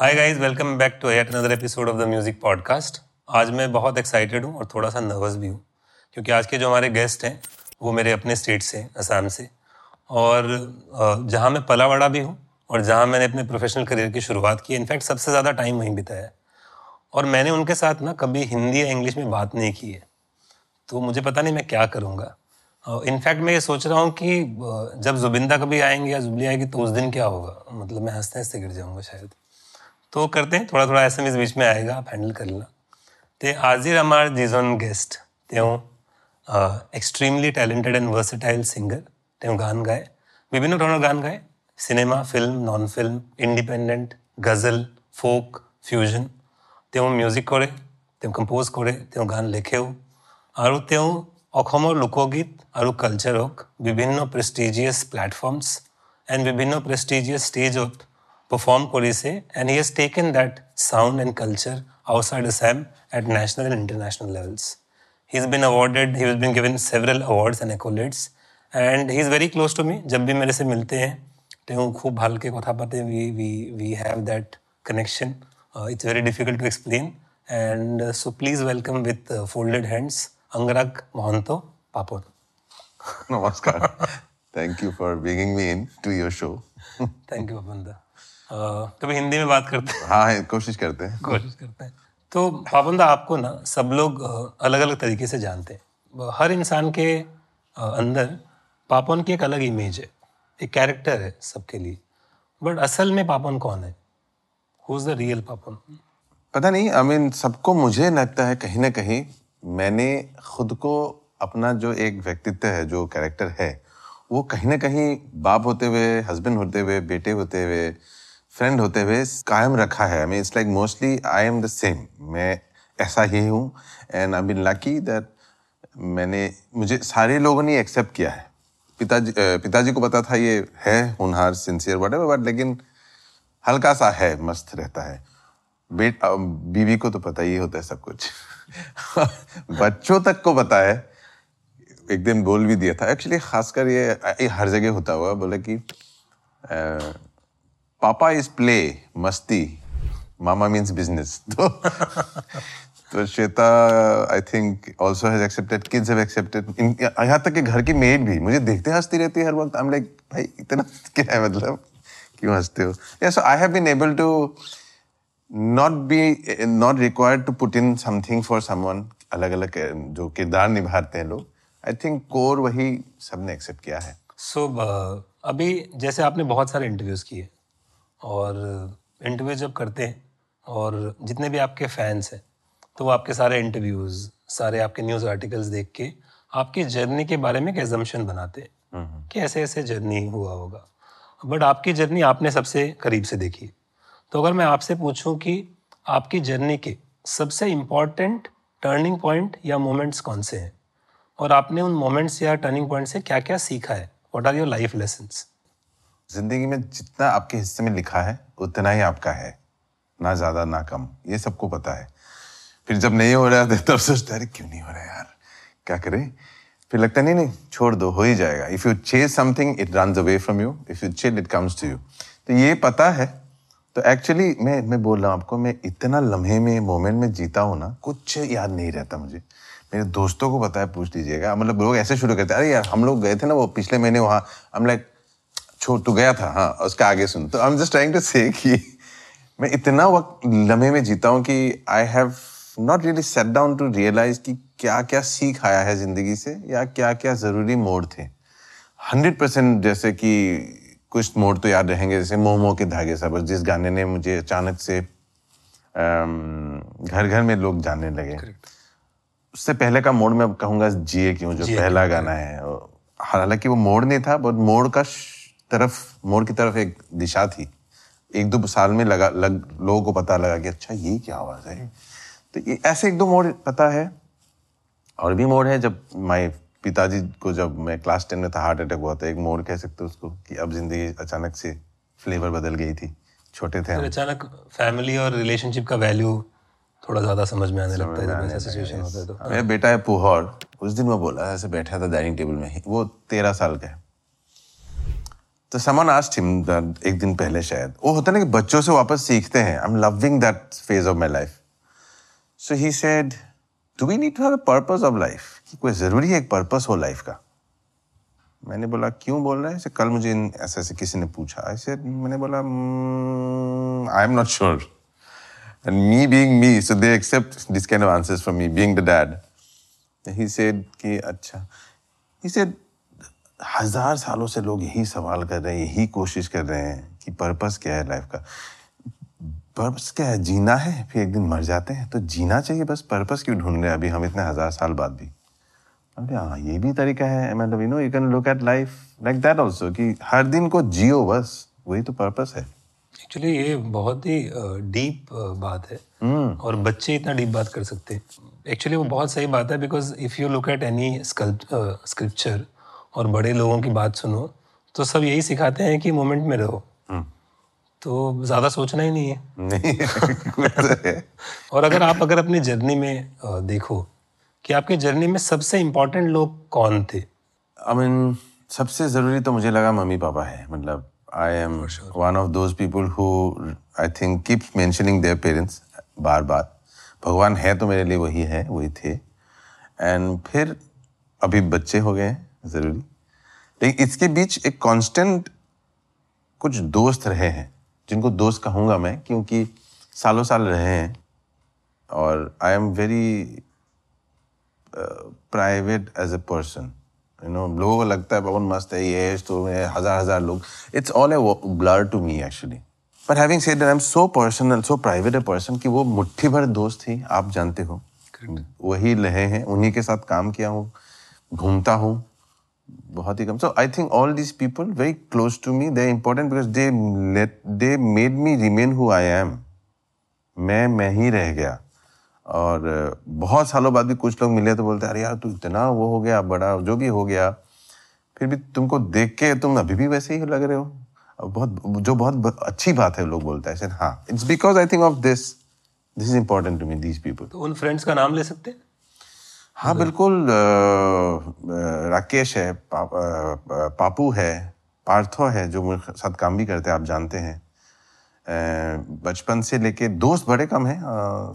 Hi guys, welcome back to eight another episode of the music podcast. आज मैं बहुत excited हूँ और थोड़ा सा नर्वस भी हूँ, क्योंकि आज के जो हमारे गेस्ट हैं वो मेरे अपने स्टेट से हैं, असम से, और जहाँ मैं पला बड़ा भी हूँ और जहाँ मैंने अपने प्रोफेशनल करियर की शुरुआत की। इनफैक्ट सबसे ज़्यादा टाइम वहीं बिताया है और मैंने उनके साथ ना कभी हिंदी या इंग्लिश में बात नहीं की है, तो मुझे पता नहीं मैं क्या करूँगा। इनफैक्ट मैं ये सोच रहा हूँ कि जब जुबिंदा कभी आएंगे या जुबली आएगी तो उस दिन क्या होगा, मतलब मैं हंसते हंसते गिर जाऊँगा शायद। तो करते हैं, थोड़ा थोड़ा एसएमएस बीच में आएगा, आप हैंडल कर लेना। ते आजिर हमार जीजोन गेस्ट त्यों extremely talented and versatile singer. त्यों गान गाए, विभिन्न धरणों गान गाए, cinema, film, non film, independent, गज़ल, फोक, फ्यूजन। त्यों म्यूजिक करे, त्यों कंपोज करे, त्यों गान लिखेओ और त्यों अखोमोर लोकगीत और कल्चरक विभिन्न प्रेस्टिजियस प्लेटफॉर्म्स एंड विभिन्न प्रेस्टिजियस स्टेजत परफॉर्म करी से, and he has taken that sound and culture outside Assam at national and international levels. He is been awarded, he has been given several awards and accolades, and he is very close to me. जब भी मेरे से मिलते हैं तो खूब हल्के कथा पाते हैं, we have that connection, it's very difficult to explain. And so please welcome with folded hands Angaraag Mahanta, Papon. नमस्कार, thank you for bringing me into your show. Thank you Papon. कभी हिंदी में बात करते हैं? हाँ, कोशिश करते हैं। तो पापोन दा, आपको ना सब लोग अलग अलग तरीके से जानते हैं। हर इंसान के अंदर पापोन की एक अलग इमेज है, एक कैरेक्टर है सबके लिए, बट असल में पापोन कौन है? Who is the real Papon? पता नहीं, आई मीन सबको, मुझे लगता है कहीं ना कहीं मैंने खुद को, अपना जो एक व्यक्तित्व है, जो कैरेक्टर है, वो कहीं ना कहीं बाप होते हुए, हस्बैंड होते हुए, बेटे होते हुए, फ्रेंड होते हुए कायम रखा है। I mean it's like mostly I am the same, मैं ऐसा ही हूँ। And I been lucky that मुझे सारे लोगों ने एक्सेप्ट किया है। पिताजी को पता था ये है होनहार, सिंसियर, व्हाटएवर, बट लेकिन हल्का सा है, मस्त रहता है। बीवी को तो पता ही होता है सब कुछ। बच्चों तक को पता है। एक दिन बोल भी दिया था एक्चुअली, खासकर ये हर जगह होता हुआ, बोला कि पापा इज प्ले, मस्ती, मामा मीन्स बिजनेस। तो Shweta I think also has accepted, kids have accepted, यहाँ तक कि घर की मेड भी मुझे देखते हंसती रहती है हर वक्त। आई एम लाइक, भाई इतना क्या है, मतलब क्यों हंसते हो? या so I have been able to not required to put in something for someone. अलग अलग जो किरदार निभाते हैं लोग, आई थिंक कोर वही सबने एक्सेप्ट किया है। सो अभी जैसे आपने बहुत सारे इंटरव्यूज़ किए, और इंटरव्यू जब करते हैं और जितने भी आपके फैंस हैं तो वो आपके सारे इंटरव्यूज़, सारे आपके न्यूज़ आर्टिकल्स देख के आपकी जर्नी के बारे में एक एजम्पशन बनाते हैं कि ऐसे ऐसे जर्नी हुआ होगा, बट आपकी जर्नी आपने सबसे करीब से देखी। तो अगर मैं आपसे पूछूं कि आपकी जर्नी के सबसे इम्पॉर्टेंट टर्निंग पॉइंट या मोमेंट्स कौन से हैं, और आपने उन मोमेंट्स या टर्निंग पॉइंट से क्या क्या सीखा है, what are your life lessons? जिंदगी में जितना आपके हिस्से में लिखा है उतना ही आपका है, ना ज़्यादा ना कम, ये सबको पता है। फिर जब नहीं हो रहा है तब सोचता है क्यों नहीं हो रहा है यार, क्या करें? फिर लगता नहीं छोड़ दो, हो ही जाएगा। If you chase something it runs away from you, if you chase it comes to you. तो ये पता है। तो एक्चुअली मैं बोल रहा हूँ आपको, मैं इतना लम्हे में, मोमेंट में जीता हूँ ना, कुछ याद नहीं रहता मुझे। मेरे दोस्तों को पता है, पूछ लीजिएगा, मतलब लोग ऐसे शुरू करते हैं, अरे यार हम लोग गए थे ना वो पिछले महीने वहाँ, हम लाइक छोड़ तो गया था, हाँ उसका आगे सुन। तो I am just trying to say कि मैं इतना वक्त लम्हे में जीता हूँ कि I have not really set down to realise कि क्या क्या सीख आया है ज़िंदगी से, या क्या क्या ज़रूरी मोड़ थे। 100% जैसे कि कुछ मोड़ तो याद रहेंगे, जैसे मोमो के धागे साहब, जिस गाने ने मुझे अचानक से घर घर में लोग जानने लगे। उससे पहले का मोड़ मैं कहूँगा जिए क्यों, जो पहला गाना है, हालांकि वो मोड़ नहीं था, बट मोड़ की तरफ एक दिशा थी। 1-2 साल में लोगों को पता लगा कि अच्छा ये क्या आवाज़ है। तो ये ऐसे 1-2 मोड़ पता है। और भी मोड़ है, जब माय पिताजी को, जब मैं क्लास 10 में था, हार्ट अटैक हुआ था, एक मोड़ कह सकते हो उसको, कि अब जिंदगी अचानक से फ्लेवर बदल गई थी। छोटे थे हम, अचानक फैमिली और रिलेशनशिप का वैल्यू थोड़ा ज़्यादा समझ में आने लगता है जब ऐसा सिचुएशन होता है। तो मेरा बेटा है पुहर, उस दिन मैं बोला, ऐसे बैठा था डाइनिंग टेबल में ही, वो 13 साल का है, तो someone asked him एक दिन पहले शायद, वो होता ना कि बच्चों से वापस सीखते हैं. I'm loving that phase of my life. So he said, do we need to have a purpose of life? कि कोई ज़रूरी है एक purpose हो life का? मैंने बोला क्यों बोल रहे हैं? ऐसे कल मुझे ऐसे ऐसे किसी ने पूछा. I said, मैंने बोला I'm not sure. And me being me, so they accept this kind of answers from me, being the dad. He said कि अच्छा. He said, 1000 सालों से लोग यही सवाल कर रहे हैं, यही कोशिश कर रहे हैं कि पर्पस क्या है लाइफ का. पर्पस क्या है? जीना है, फिर एक दिन मर जाते हैं, तो जीना चाहिए. बस पर्पस क्यों ढूंढ रहे हैं अभी हम इतने 1000 साल बाद भी? अरे हाँ, ये भी तरीका है. मतलब you know you can look at life like that also, कि हर दिन को जियो, बस वही तो पर्पस है. एक्चुअली ये बहुत ही डीप बात है और बच्चे इतना डीप बात कर सकते हैं. एक्चुअली वो बहुत सही बात है, because if you look at any scripture और बड़े लोगों की बात सुनो तो सब यही सिखाते हैं कि मोमेंट में रहो, तो ज़्यादा सोचना ही नहीं है, नहीं. और अगर अपनी जर्नी में देखो कि आपके जर्नी में सबसे इम्पोर्टेंट लोग कौन थे? आई मीन सबसे ज़रूरी तो मुझे लगा मम्मी पापा है. मतलब I am one of those people who I think keeps mentioning their parents बार बार. भगवान है तो मेरे लिए वही है, वही थे. एंड फिर अभी बच्चे हो गए हैं ज़रूरी, लेकिन इसके बीच एक कांस्टेंट कुछ दोस्त रहे हैं, जिनको दोस्त कहूँगा मैं क्योंकि सालों साल रहे हैं. और I am very private as a person, you know. लोगों को लगता है पवन मस्त है, ये है, तो 1000 लोग. It's all a blur to me actually. But having said that I am so personal, so private a person, कि वो मुट्ठी भर दोस्त ही, आप जानते हो, वही रहे हैं, उन्हीं के साथ काम किया हूँ, घूमता हूँ बहुत ही कम. So I think all this people very close to me, they important because they made me remain who I am. मैं ही रह गया. और बहुत सालों बाद भी कुछ लोग मिले तो बोलते हैं अरे यार तू इतना वो हो गया, बड़ा जो भी हो गया, फिर भी तुमको देख के तुम अभी भी वैसे ही लग रहे हो. बहुत जो बहुत अच्छी बात है, लोग बोलते हैं. हाँ, it's because I think of this is important to me, these people. तो उन फ्रेंड्स का नाम ले सकते हैं? हाँ बिल्कुल. राकेश है, पापू है, पार्थो है, जो मेरे साथ काम भी करते हैं, आप जानते हैं. बचपन से लेके दोस्त बड़े कम हैं,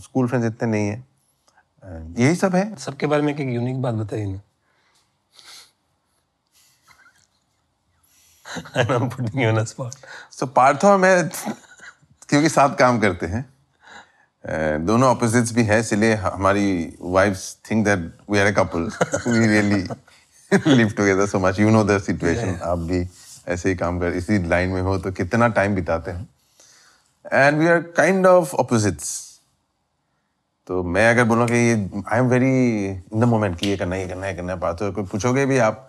स्कूल फ्रेंड्स इतने नहीं हैं, यही सब है. सबके बारे में एक यूनिक बात बताइए ना. I'm putting you on the spot. So Partho और मैं क्योंकि साथ काम करते हैं, दोनों ऑपोजिट्स भी हैं, इसलिए हमारी wives think that we are a couple. We really live together so much, you know the situation. आप भी ऐसे ही काम कर, इसी लाइन में हो तो कितना टाइम बिताते हैं. And we are kind of opposites. तो मैं अगर बोलूँ कि ये I am very in the moment कि ये करना है, ये करना है, करना है, पार्थो कोई पूछोगे भी आप,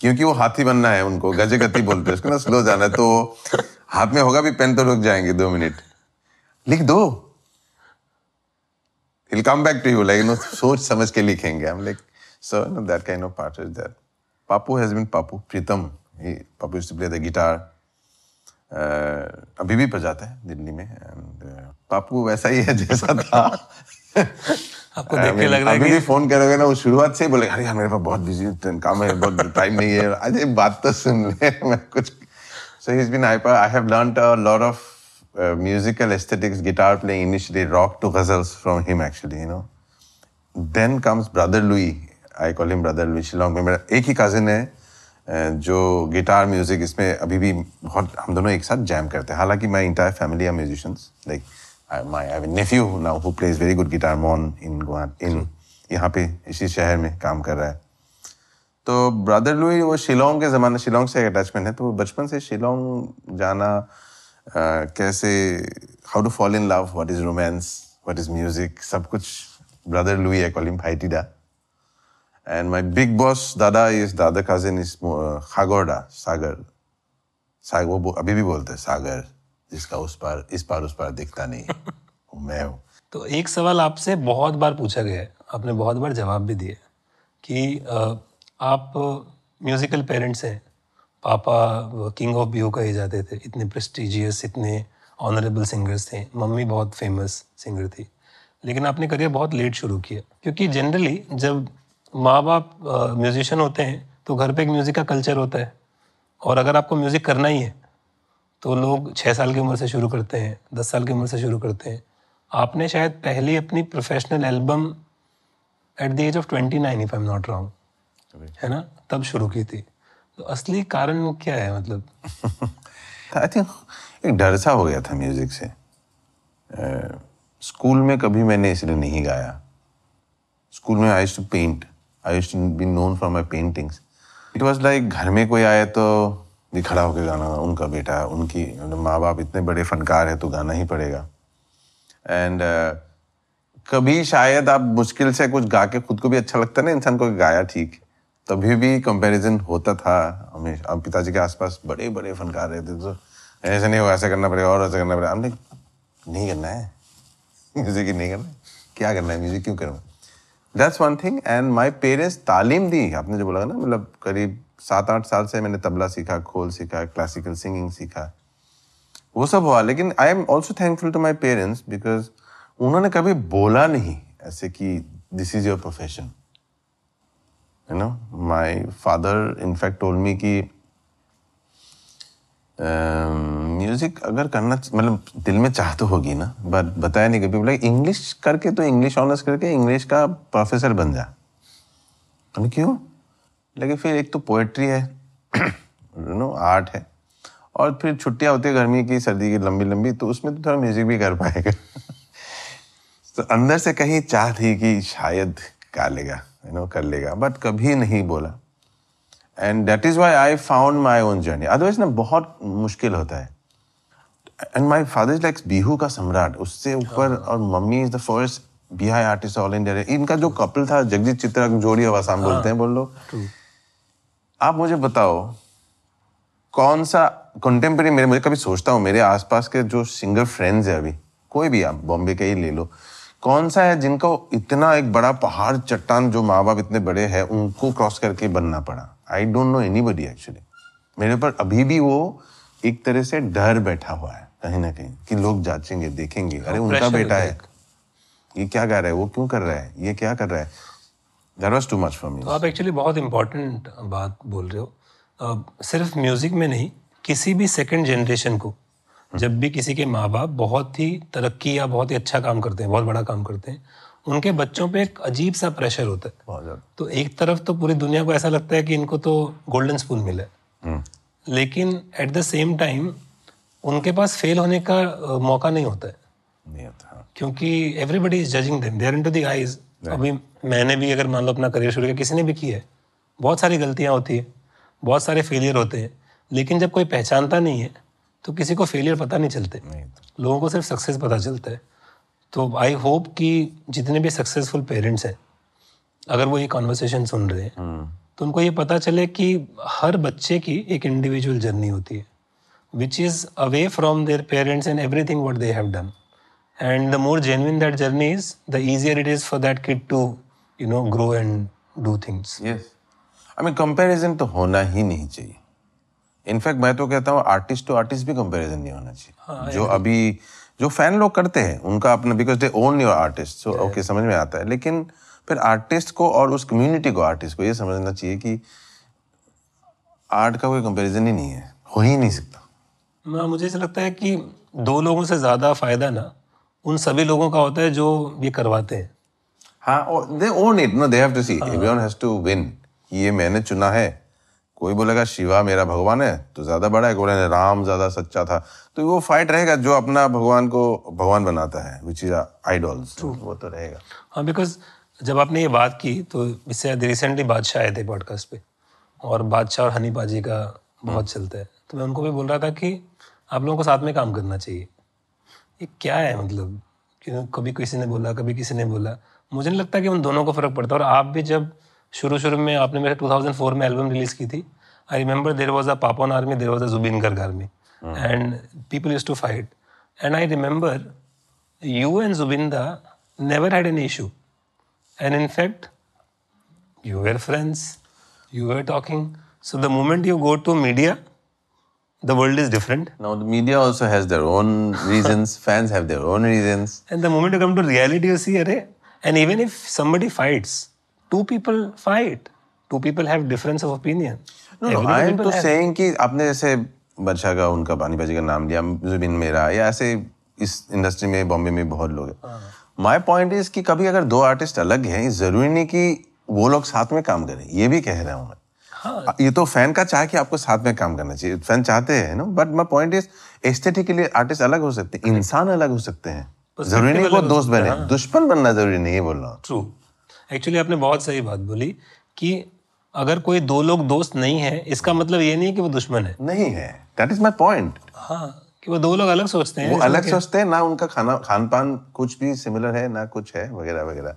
क्योंकि वो हाथी बनना है उनको, गजे गति बोलते हैं उसको ना, स्लो जाना है, तो हाथ में होगा भी पेन तो रुक जाएंगे 2 मिनट, लिख दो, he'll come back to you, like you know, सोच समझ के लिखेंगे. I'm like, so you know that kind of part is there. Paapu has been Paapu. Pritam, Paapu used to play the guitar. अभी भी बजाता है दिल्ली में. And Paapu वैसा ही है जैसा था. आपको देख के लग रहा है कि अभी भी फोन करोगे ना, वो शुरुआत से ही बोलेगा अरे यार मेरे पास बहुत बिजी काम है, बहुत टाइम नहीं है, अरे बात तो सुन ले, मैं कुछ. So he's been hyper. I have learnt a lot of musical aesthetics, guitar playing initially, rock to ghazals from him actually, you know. Then comes brother Louis. I call him brother Louis. Shillong में मेरा एक ही cousin है जो guitar music इसमें अभी भी बहुत, हम दोनों एक साथ jam करते हैं. हालांकि my entire family are musicians. Like I have a nephew now who plays very good guitar. Mon in Guwahati, in यहाँ पे इसी शहर में काम कर रहा है. तो brother Louis वो शिलोंग के ज़माने, शिलोंग से attachment है, तो बचपन से शिलोंग जाना, कैसे how to fall in love, what is romance, what is music, सब कुछ brother Louis, I call him Bhaitida. And my big boss Dada is Dada cousin is Khagorda Sagar. वो अभी भी बोलते हैं सागर, जिसका उस पार, इस पार उस पार दिखता नहीं वो मैं हूँ. तो एक सवाल आपसे बहुत बार पूछा गया है, आपने बहुत बार जवाब भी दिया कि आप म्यूजिकल पेरेंट्स हैं, पापा किंग ऑफ बिहू कहे जाते थे, इतने प्रेस्टिजियस, इतने ऑनरेबल सिंगर्स थे, मम्मी बहुत फेमस सिंगर थी, लेकिन आपने करियर बहुत लेट शुरू किया. क्योंकि जनरली जब माँ बाप म्यूजिशियन होते हैं तो घर पे एक म्यूज़िक का कल्चर होता है और अगर आपको म्यूज़िक करना ही है तो लोग 6 साल की उम्र से शुरू करते हैं, 10 साल की उम्र से शुरू करते हैं। आपने शायद पहली अपनी professional album at the age of 29 if I am not wrong, है ना, तब शुरू की थी। तो असली कारण क्या है? मतलब आई थिंक एक डर सा हो गया था म्यूज़िक से। स्कूल में कभी मैंने इसलिए नहीं गाया। स्कूल में I used to paint, I used to be known for my paintings. It was like घर में कोई आए तो भी खड़ा होकर गाना, उनका बेटा है, उनकी माँ बाप इतने बड़े फनकार है तो गाना ही पड़ेगा। एंड कभी शायद आप मुश्किल से कुछ गा के खुद को भी अच्छा लगता है ना इंसान को, गाया ठीक, तभी भी कंपैरिजन होता था हमेशा। अब पिताजी के आसपास बड़े बड़े फनकार रहते तो ऐसे नहीं होगा, ऐसा करना पड़ेगा और ऐसा करना पड़ेगा। हमने नहीं करना है म्यूज़िक, ही नहीं करना है, क्या करना है म्यूज़िक, क्यों करना है? That's one thing. And my parents तालीम दी, आपने जो बोला ना, मतलब करीब 7-8 साल से मैंने तबला सीखा, खोल सीखा, क्लासिकल सिंगिंग सीखा, वो सब हुआ। लेकिन I am also thankful to my parents because उन्होंने कभी बोला नहीं ऐसे कि this is your profession, you know. My father in fact told me कि म्यूज़िक अगर करना, मतलब दिल में चाह तो होगी ना, बट बताया नहीं कभी। बोला इंग्लिश करके तो इंग्लिश ऑनर्स करके इंग्लिश का प्रोफेसर बन जा। अरे क्यों? लेकिन फिर एक तो पोएट्री है, यू नो, आर्ट है, और फिर छुट्टियाँ होती है गर्मी की सर्दी की लंबी लंबी, तो उसमें तो थोड़ा म्यूज़िक भी कर पाएगा। तो अंदर से कहीं चाह थी कि शायद गा लेगा, यू नो, कर लेगा, बट कभी नहीं बोला। And that is why I found my own journey. Otherwise ना बहुत मुश्किल होता है। And my father is like Bihu का सम्राट, उससे ऊपर, और मम्मी इज द फर्स्ट बिहाई आर्टिस्ट ऑल इंडिया। इनका जो कपल था, जगजीत चित्रा जोड़ी, अब आसाम बोलते हैं, बोल लो। आप मुझे बताओ कौन सा कंटेम्प्रेरी, मेरे, मुझे कभी सोचता हूँ मेरे आसपास के जो सिंगर फ्रेंड्स है, अभी कोई भी आप बॉम्बे का ही ले लो, कौन सा है जिनको इतना एक बड़ा पहाड़ चट्टान, जो माँ बाप इतने बड़े हैं उनको क्रॉस करके बनना पड़ा? I don't know anybody actually. मेरे पर अभी भी वो एक तरह से डर बैठा हुआ है कहीं ना कहीं कि लोग जांचेंगे, देखेंगे, अरे उनका बेटा है, ये क्या गा रहा है, वो क्यों कर रहा है, ये क्या कर रहा है। That was too much for me. आप एक्चुअली बहुत इंपॉर्टेंट बात बोल रहे हो। सिर्फ म्यूजिक में नहीं, किसी भी सेकेंड जनरेशन को, जब भी किसी के माँ बाप बहुत ही तरक्की या बहुत ही अच्छा काम करते हैं, बहुत बड़ा काम करते हैं, उनके बच्चों पे एक अजीब सा प्रेशर होता है। तो एक तरफ तो पूरी दुनिया को ऐसा लगता है कि इनको तो गोल्डन स्पून मिला है, लेकिन एट द सेम टाइम उनके पास फेल होने का मौका नहीं होता है, नहीं होता, क्योंकि everybody is judging them, they are into the eyes. अभी मैंने भी अगर मान लो अपना करियर शुरू किया, किसी ने भी किया है, बहुत सारी गलतियाँ होती है, बहुत सारे फेलियर होते हैं, लेकिन जब कोई पहचानता नहीं है तो किसी को फेलियर पता नहीं चलते, लोगों को सिर्फ सक्सेस पता चलता है। तो आई होप कि जितने भी सक्सेसफुल पेरेंट्स हैं, अगर वो ये कॉन्वर्सेशन सुन रहे हैं, तो उनको ये पता चले कि हर बच्चे की एक इंडिविजुअल जर्नी होती है, which is away from their parents and everything what they have done. And the more genuine that journey is, the easier it is for that kid to, you know, grow and do things. Yes, I mean comparison तो होना ही नहीं चाहिए। In fact मैं तो कहता हूँ artist to artist भी comparison नहीं होना चाहिए। हाँ, जो अभी जो फैन लोग करते हैं उनका अपना, because they own your artist, so okay, समझ में आता है। लेकिन फिर आर्टिस्ट को और उस कम्युनिटी को, आर्टिस्ट को ये समझना चाहिए कि आर्ट का कोई कंपैरिजन ही नहीं है, हो ही नहीं सकता। ना, मुझे ऐसा लगता है कि 2 लोगों से ज़्यादा फायदा ना उन सभी लोगों का होता है जो ये करवाते हैं। हाँ, और they own it, no, they have to see, everyone has to win. ये मैंने चुना है। कोई बोलेगा शिवा मेरा भगवान है तो ज़्यादा बड़ा है, कोई बोलेगा राम ज़्यादा सच्चा था, तो वो फाइट रहेगा। जो अपना भगवान को भगवान बनाता है, विच इज आइडॉल्स, वो तो रहेगा। हाँ, बिकॉज जब आपने ये बात की तो इससे रिसेंटली बादशाह आए थे पॉडकास्ट पे, और बादशाह और हनी बाजी का बहुत चलता है, तो मैं उनको भी बोल रहा था कि आप लोगों को साथ में काम करना चाहिए। ये क्या है, मतलब कभी किसी ने बोला, कभी किसी ने बोला, मुझे नहीं लगता कि उन दोनों को फ़र्क पड़ता। और आप भी जब शुरू में, आपने मेरे 2004 में एल्बम रिलीज़ की थी, I remember there was a Papon army, there was a Zubeen Garg army, and people use to fight. And I remember you and जुबिंदा never had an issue, and in fact you were friends, you were talking. So the moment you go to media, the world is different. Now the media also has their own reasons, fans have their own reasons. And the moment you come to reality, you see, arre, and even if somebody fights, 2 people fight, two people have difference of opinion. No, I am just saying कि आपने जैसे वर्षा का उनका पानी बाजी का नाम लिया, जुबिन मेरा, या ऐसे इस इंडस्ट्री में बॉम्बे में बहुत लोग हैं. माय पॉइंट इज कि कभी अगर दो आर्टिस्ट अलग हैं जरूरी नहीं कि वो लोग साथ में काम करें, ये भी कह रहा हूँ मैं. हाँ. ये तो फैन का चाह कि आपको साथ में काम करना चाहिए, फैन चाहते हैं ना. But my point is aesthetically artist अलग हो सकते हैं, इंसान अलग हो सकते हैं, जरूरी नहीं वो दोस्त बने. हाँ. दुश्मन बनना जरूरी नहीं है, बोल रहा हूँ. ट्रू. एक्चुअली आपने बहुत सही बात बोली कि अगर कोई दो लोग दोस्त नहीं है इसका मतलब ये नहीं कि वो दुश्मन है, नहीं है. That is my point. हाँ, कि वो दो लोग अलग सोचते हैं, वो अलग सोचते हैं ना, उनका खाना खान पान कुछ भी सिमिलर है ना, कुछ है वगैरह वगैरह.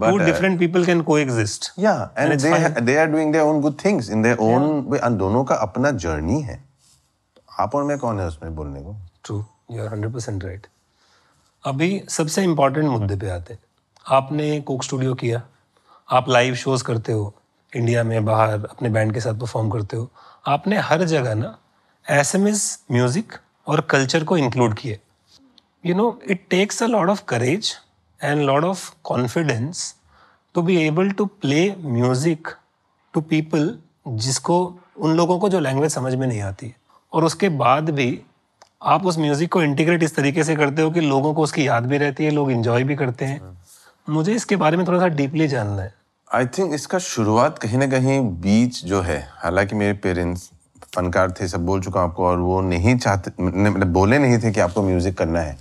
But two different people can coexist. Yeah, and they are doing their own good things in their own way. And दोनों का अपना journey है. आप और मैं कौन है उसमें बोलने को? True, you are 100% right. अभी सबसे important मुद्दे पे आते हैं. आपने कोक स्टूडियो किया, आप लाइव शोज करते हो इंडिया में, बाहर अपने बैंड के साथ परफॉर्म करते हो. आपने हर जगह ना एसएमएस म्यूजिक और कल्चर को इंक्लूड किए. You know it takes a lot of courage and lot of confidence to be able to play music to people जिसको उन लोगों को जो language समझ में नहीं आती है, और उसके बाद भी आप उस music को integrate इस तरीके से करते हो कि लोगों को उसकी याद भी रहती है, लोग enjoy भी करते हैं. मुझे इसके बारे में थोड़ा सा deeply जानना है. I think इसका शुरुआत कहीं ना कहीं बीच जो है, हालांकि मेरे parents फनकार थे, सब बोल चुका आपको, और वो नहीं चाहते, मतलब बोले नहीं थे कि आपको music करना है.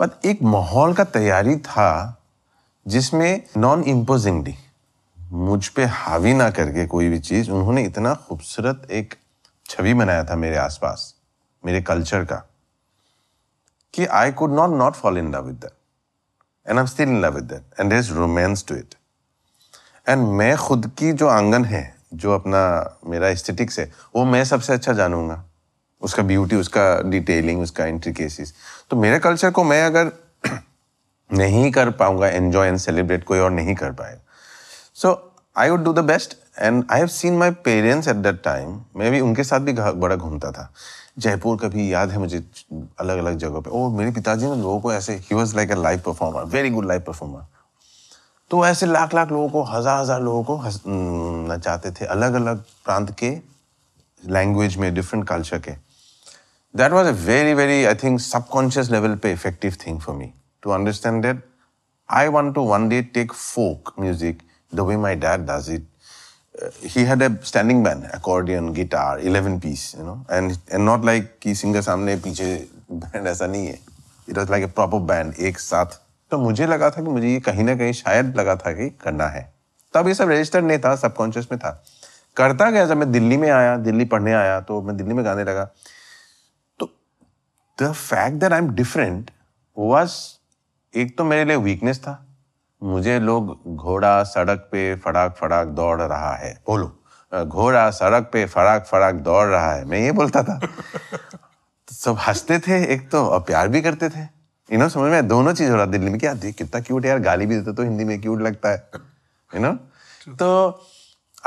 बट एक माहौल का तैयारी था जिसमें नॉन इम्पोजिंगली मुझ पे हावी ना करके कोई भी चीज़, उन्होंने इतना खूबसूरत एक छवि बनाया था मेरे आसपास, मेरे कल्चर का, कि I could not not fall in love with that, and I am still in love with that, and there is romance to it. And मैं खुद की जो आंगन है, जो अपना मेरा एस्थेटिक्स है, वो मैं सबसे अच्छा जानूंगा, उसका ब्यूटी, उसका डिटेलिंग, उसका इंट्रिकेसीज. तो मेरे कल्चर को मैं अगर नहीं कर पाऊंगा एन्जॉय एंड सेलिब्रेट, कोई और नहीं कर पाएगा. So I would do the best. And I have seen my parents at that time, मैं भी उनके साथ भी बड़ा घूमता था जयपुर, कभी याद है मुझे अलग अलग जगह पे. और मेरे पिताजी ने लोगों को ऐसे, ही was like a live performer, very good live performer. तो ऐसे लाख लाख लोगों को, हज़ार हज़ार लोगों को नचाते थे, अलग अलग प्रांत के लैंग्वेज में, डिफरेंट कल्चर के. That was a very, very, I think, subconscious level पे effective thing for me to understand that I want to one day take folk music the way my dad does it. He had a standing band, accordion, guitar, 11-piece, you know, and not like कि singer सामने पीछे band, ऐसा नहीं है. It was like a proper band, एक साथ. तो मुझे लगा था कि मुझे ये कहीं ना कहीं शायद लगा था कि करना है. तब ये सब registered नहीं था, subconscious में था. करता गया, जब मैं दिल्ली में आया, दिल्ली पढ़ने आया, तो मैं दिल्ली में गाने लगा. The fact that I'm different was एक तो मेरे लिए weakness था. मुझे लोग घोड़ा सड़क पे फड़ाक फड़ाक दौड़ रहा है, बोलो घोड़ा सड़क पे फड़ाक फड़ाक दौड़ रहा है, मैं ये बोलता था. सब हंसते थे एक तो, और प्यार भी करते थे. यू नो समझ में दोनों चीज़ हो रहा दिल्ली में, क्या देख कितना क्यूट यार, गाली भी देते तो हिंदी में क्यूट लगता है, यू नो. तो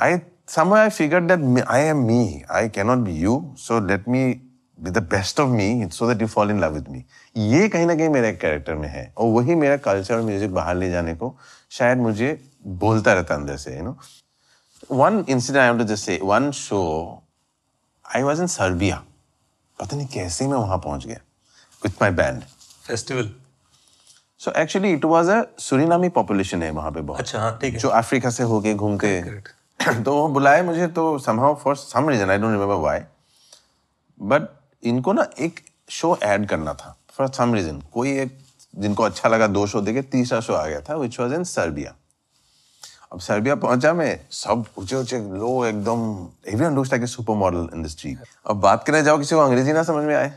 I somewhere I figured that I am me, I can not be you, so let me be the best of me so that you fall in love with me. ये कहीं ना कहीं मेरे character में है, और वही मेरा कल्चर और म्यूजिक बाहर ले जाने को शायद मुझे बोलता रहता अंदर से, you know. One incident I want to just say, one show, I was in Serbia. पता नहीं कैसे मैं वहाँ पहुँच गया with my band. Festival. So actually it was a Surinami population है वहाँ पे बहुत. अच्छा हाँ ठीक है. जो अफ्रीका से होके घूम के. तो वो बुलाए मुझे, तो somehow for some reason I don't remember why, but इनको ना एक शो ऐड करना था फॉर सम रीजन. कोई एक जिनको अच्छा लगा दो शो देखे, तीसरा शो आ गया था विच वॉज इन सर्बिया. अब सर्बिया पहुंचा मैं, सब ऊंचे ऊंचे लोग एकदम, everyone looks like a super model in the street. अब बात करने जाओ किसी को अंग्रेजी ना समझ में आए,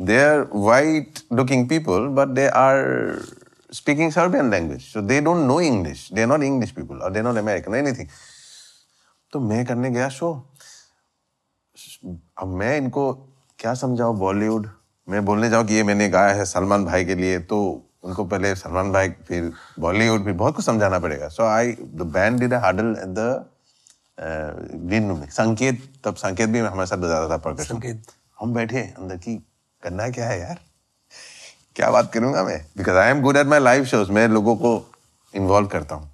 they are white looking people but they are speaking Serbian language, so they don't know English, they are not English people और they are not American anything. तो मैं करने गया शो, अब मैं इनको क्या समझाओ बॉलीवुड, मैं बोलने जाऊँ कि ये मैंने गाया है सलमान भाई के लिए, तो उनको पहले सलमान भाई, फिर बॉलीवुड, फिर बहुत कुछ समझाना पड़ेगा. So I the band did a huddle at the green room. Sanket, तब संकेत भी हमारे साथ बजा रहा था परकशन. हम बैठे अंदर की करना क्या है यार, क्या बात करूँगा मैं, because I am good at my live shows, मैं लोगों को इन्वॉल्व करता हूँ.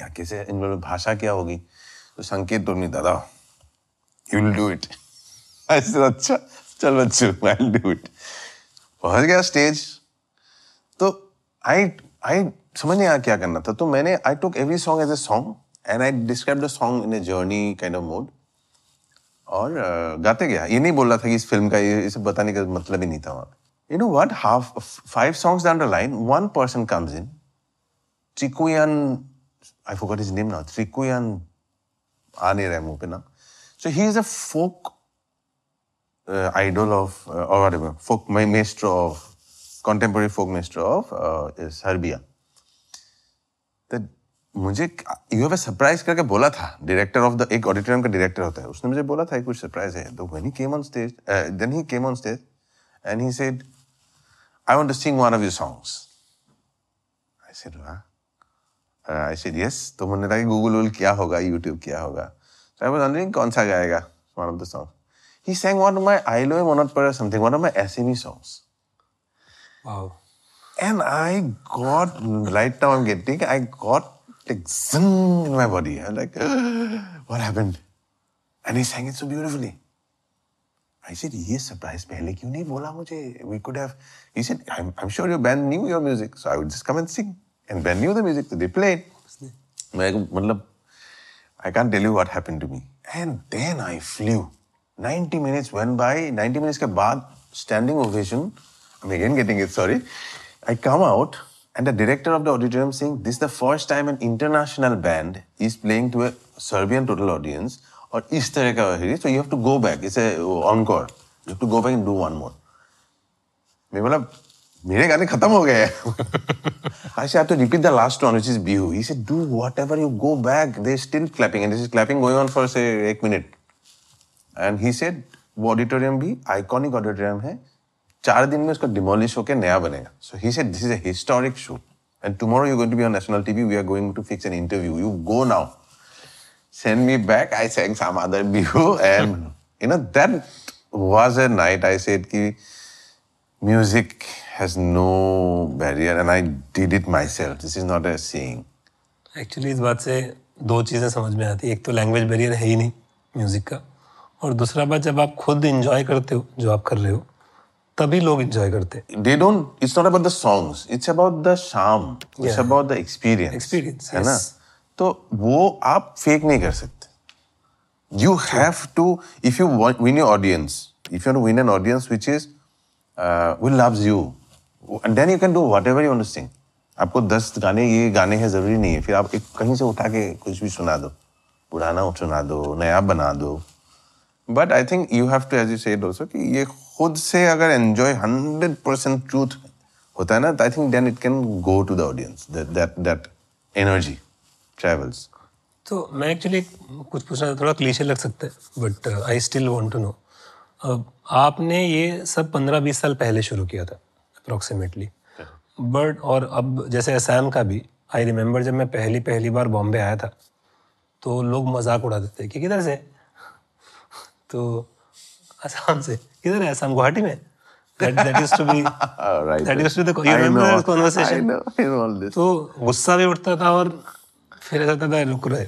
या कैसे इन लोगों भाषा क्या होगी, तो संकेत तुमने दादा यू विल डू इट। अच्छा चल बच्चों आई विल डू इट। पहुंच गया स्टेज तो आई समझ नहीं आया क्या करना था, तो मैंने I took every song as a song and I describe the song in a journey kind of mode और गाते गया। ये नहीं बोल रहा था कि इस फिल्म का इसे बताने का मतलब ही नहीं था वहाँ। You know what? Half five songs down the line, one person comes in. Trikuyan, I forgot his name now. Trikuyan, aane rahe muh pe na. So he is a folk idol of or whatever, folk maestro of contemporary folk maestro of Serbia. That मुझे you have surprise करके बोला था, director of the एक auditorium का director होता है, उसने मुझे बोला था कुछ सरप्राइज है। तो then he came on stage and he said, I want to sing one of your songs. I said yes. तो मैंने लगा गूगल क्या होगा, यूट्यूब क्या होगा, so I was wondering कौन सा गाएगा one of the songs. He sang one of my I love Monatpara something, one of my Assami songs. Wow. And I got right now I got like zing in my body. I'm like, what happened? And he sang it so beautifully. I said, "Ye surprise pehle kyun nahi bola mujhe? We could have." He said, "I'm sure your band knew your music, so I would just come and sing." And band knew the music, so they played. I can't tell you what happened to me. And then I flew. 90 minutes went by. 90 minutes ke baad, standing ovation. I'm again getting it. Sorry. I come out. And the director of the auditorium saying, this is the first time an international band is playing to a Serbian total audience or is tarah ka hai, so you have to go back, it's a encore, you have to go back and do one more. मैं बोला मेरे गाने खत्म हो गए। I said I have to repeat the last one which is Bihu. He said do whatever, you go back, they still clapping and this is clapping going on for say 1 minute. And he said वो auditorium भी iconic auditorium है, 4 दिन में उसका demolish होकर नया बनेगा। So he said this is a historic show and tomorrow you're going to be on national TV. We are going to fix an interview. You go now. Send me back. I sang some other Bihu and you know that was a night. I said कि music has no barrier and I did it myself. This is not a saying. Actually इस बात से दो चीजें समझ में आती है, एक तो language barrier है ही नहीं music का और दूसरा बात जब आप खुद enjoy करते हो जो आप कर रहे हो तभी लोग एंजॉय करते हैं। They don't. It's not about the songs. It's about the charm. Yeah. It's about the experience. Experience. है yes. ना? तो वो आप फेक नहीं कर सकते। You have to. If you want win your audience, if you want to win an audience which is who loves you, and then you can do whatever you want to sing. आपको 10 गाने ये गाने हैं जरूरी नहीं है, फिर आप एक कहीं से उठा के कुछ भी सुना दो, पुराना सुना दो, नया बना दो। But I think you have to, as you said also, कि ये खुद से अगर एंजॉय 100% ट्रूथ होता है ना, I think then it can go to the audience, that energy travels. तो मैं एक्चुअली कुछ पूछना, थोड़ा क्लीशे लग सकता है but I still want to know, आपने ये सब 15-20 साल पहले शुरू किया था अप्रोक्सीमेटली, बट और अब जैसे असम का भी आई रिमेम्बर जब मैं पहली बार बॉम्बे आया था तो लोग मजाक उड़ाते थे कि किधर से, तो असम से, किधर है असम, गुवाहाटी में। तो गुस्सा भी उठता था और फिर ऐसा था रुक रहे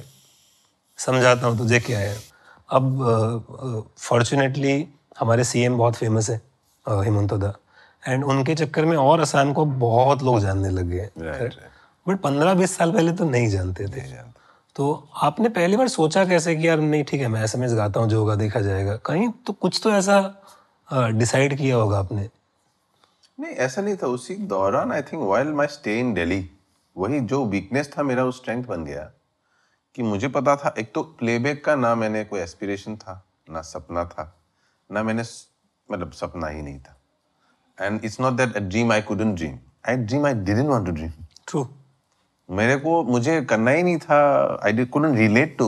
समझाता हूँ तुझे क्या है। अब फॉर्चुनेटली हमारे सीएम बहुत फेमस है हेमंतो दा, एंड उनके चक्कर में और असम को बहुत लोग जानने लग गए, बट 15-20 साल पहले तो नहीं जानते थे। तो आपने पहली बार सोचा कैसे कि यार नहीं ठीक है मैं एसएमएस गाता हूँ, जो होगा देखा जाएगा, कहीं तो कुछ तो ऐसा डिसाइड किया होगा आपने? नहीं ऐसा नहीं था, उसी दौरान I think while my stay in Delhi वही जो वीकनेस था मेरा वो स्ट्रेंथ बन गया कि मुझे पता था एक तो प्लेबैक का ना मैंने कोई एस्पिरेशन था ना सपना था, ना मैंने मतलब सपना ही नहीं था। And it's not that dream I couldn't dream, I dream I didn't want to dream. True, मुझे करना ही नहीं था। आई couldn't relate to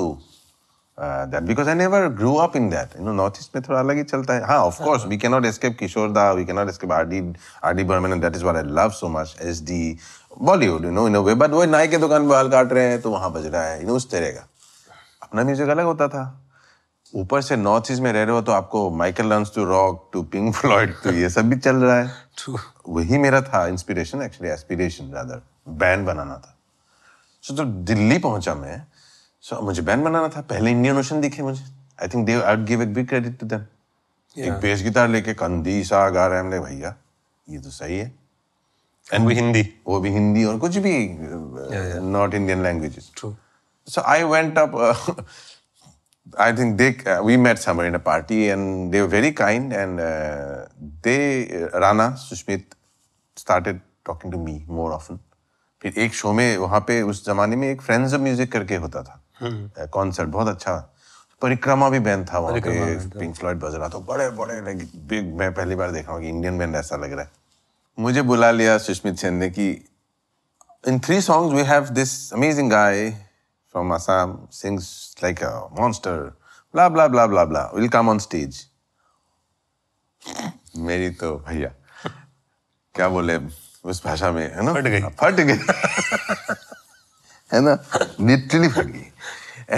that because I never grew up in that. You know, North East में थोड़ा अलग ही चलता है। हाँ, of course, we cannot escape Kishore Da, we cannot escape R.D. Burman, and that is what I love so much. SD, Bollywood, you know, in a way. But वो नाई के दुकान पर बाल काट रहे हैं तो वहाँ बज रहा है, you know, उस तरह का। अपना म्यूजिक अलग होता था। ऊपर से नॉर्थ ईस्ट में रह रहे हो तो आपको Michael learns to rock to Pink Floyd तो ये सब भी चल रहा है। वही मेरा था inspiration, actually aspiration, rather band बनाना था। So जब दिल्ली पहुंचा मैं, so मुझे बैंड बनाना था. पहले इंडियन ओशन दिखे मुझे. I think they I'd give a big credit to them. एक बेस गिटार लेके कंदी सा गा रहे हमने भैया, ये तो सही है. And we Hindi, वो भी हिंदी और कुछ भी not Indian languages. True. So I went up. I think we met somewhere in a party and they were very kind and Rana Sushmit started talking to me more often. फिर एक show में वहाँ पे उस जमाने में एक friends of music करके होता था कॉन्सर्ट, बहुत अच्छा. परिक्रमा भी बैंड था वहाँ पे, पिंक फ्लॉयड बज रहा था, बड़े बड़े लाइक बिग. मैं पहली बार देखा हूँ कि इंडियन बैंड ऐसा लग रहा है. मुझे बुला लिया सुष्मित सेन ने कि in 3 songs we have this amazing guy from Assam, sings like a monster, blah, blah, blah, blah, blah, will come on stage. मेरी तो भैया क्या बोले उस भाषा में, है ना, फट गई है ना, literally फट गई.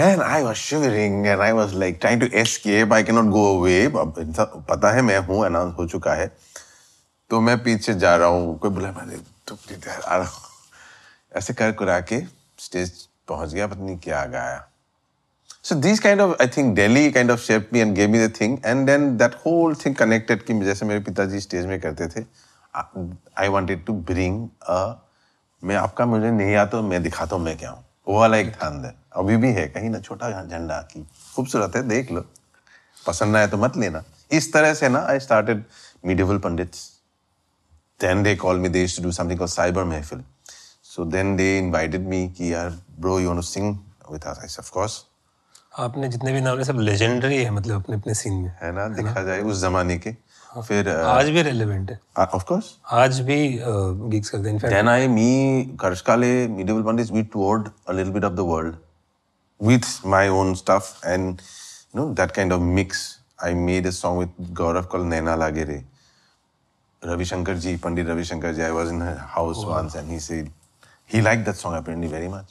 And I was shivering and I was like trying to escape, I cannot go away. पता है मैं हूँ, अनाउंस हो चुका है, तो मैं पीछे जा रहा हूँ. कोई बोला मैंने तो आ रहा हूँ, ऐसे कर करा के स्टेज पहुंच गया, पता नहीं क्या गाया. So these kind of, I think Delhi kind of shaped me and gave me the thing, and then that whole thing connected कि जैसे मेरे पिताजी स्टेज में करते थे, I wanted to bring a, मैं आपका मुझे नहीं आता, मैं दिखाता हूँ मैं क्या हूँ, वो वाला एक था अंदर. अभी भी है कहीं ना, छोटा झंडा की खूबसूरत है, देख लो, पसंद आए तो मत लेना. इस तरह से ना I started medieval pandits, then they called me, they used to do something called cyber महफिल. So then they invited me कि यार bro you want to sing with us? I said of course. आपने जितने भी नाम ले सब legendary है, मतलब अपने अपने scene में, है ना, देखा जाए उस जमाने के. फिर आज भी relevant है of course, आज भी gigs करते हैं. Then I, me, Karshkale, medieval Pandits, we toured a little bit of the world with my own stuff and you know that kind of mix. I made a song with Gaurav called Naina Lage Re. Ravi Shankar ji, Pandit Ravi Shankar ji, I was in her house once and he said he liked that song apparently very much.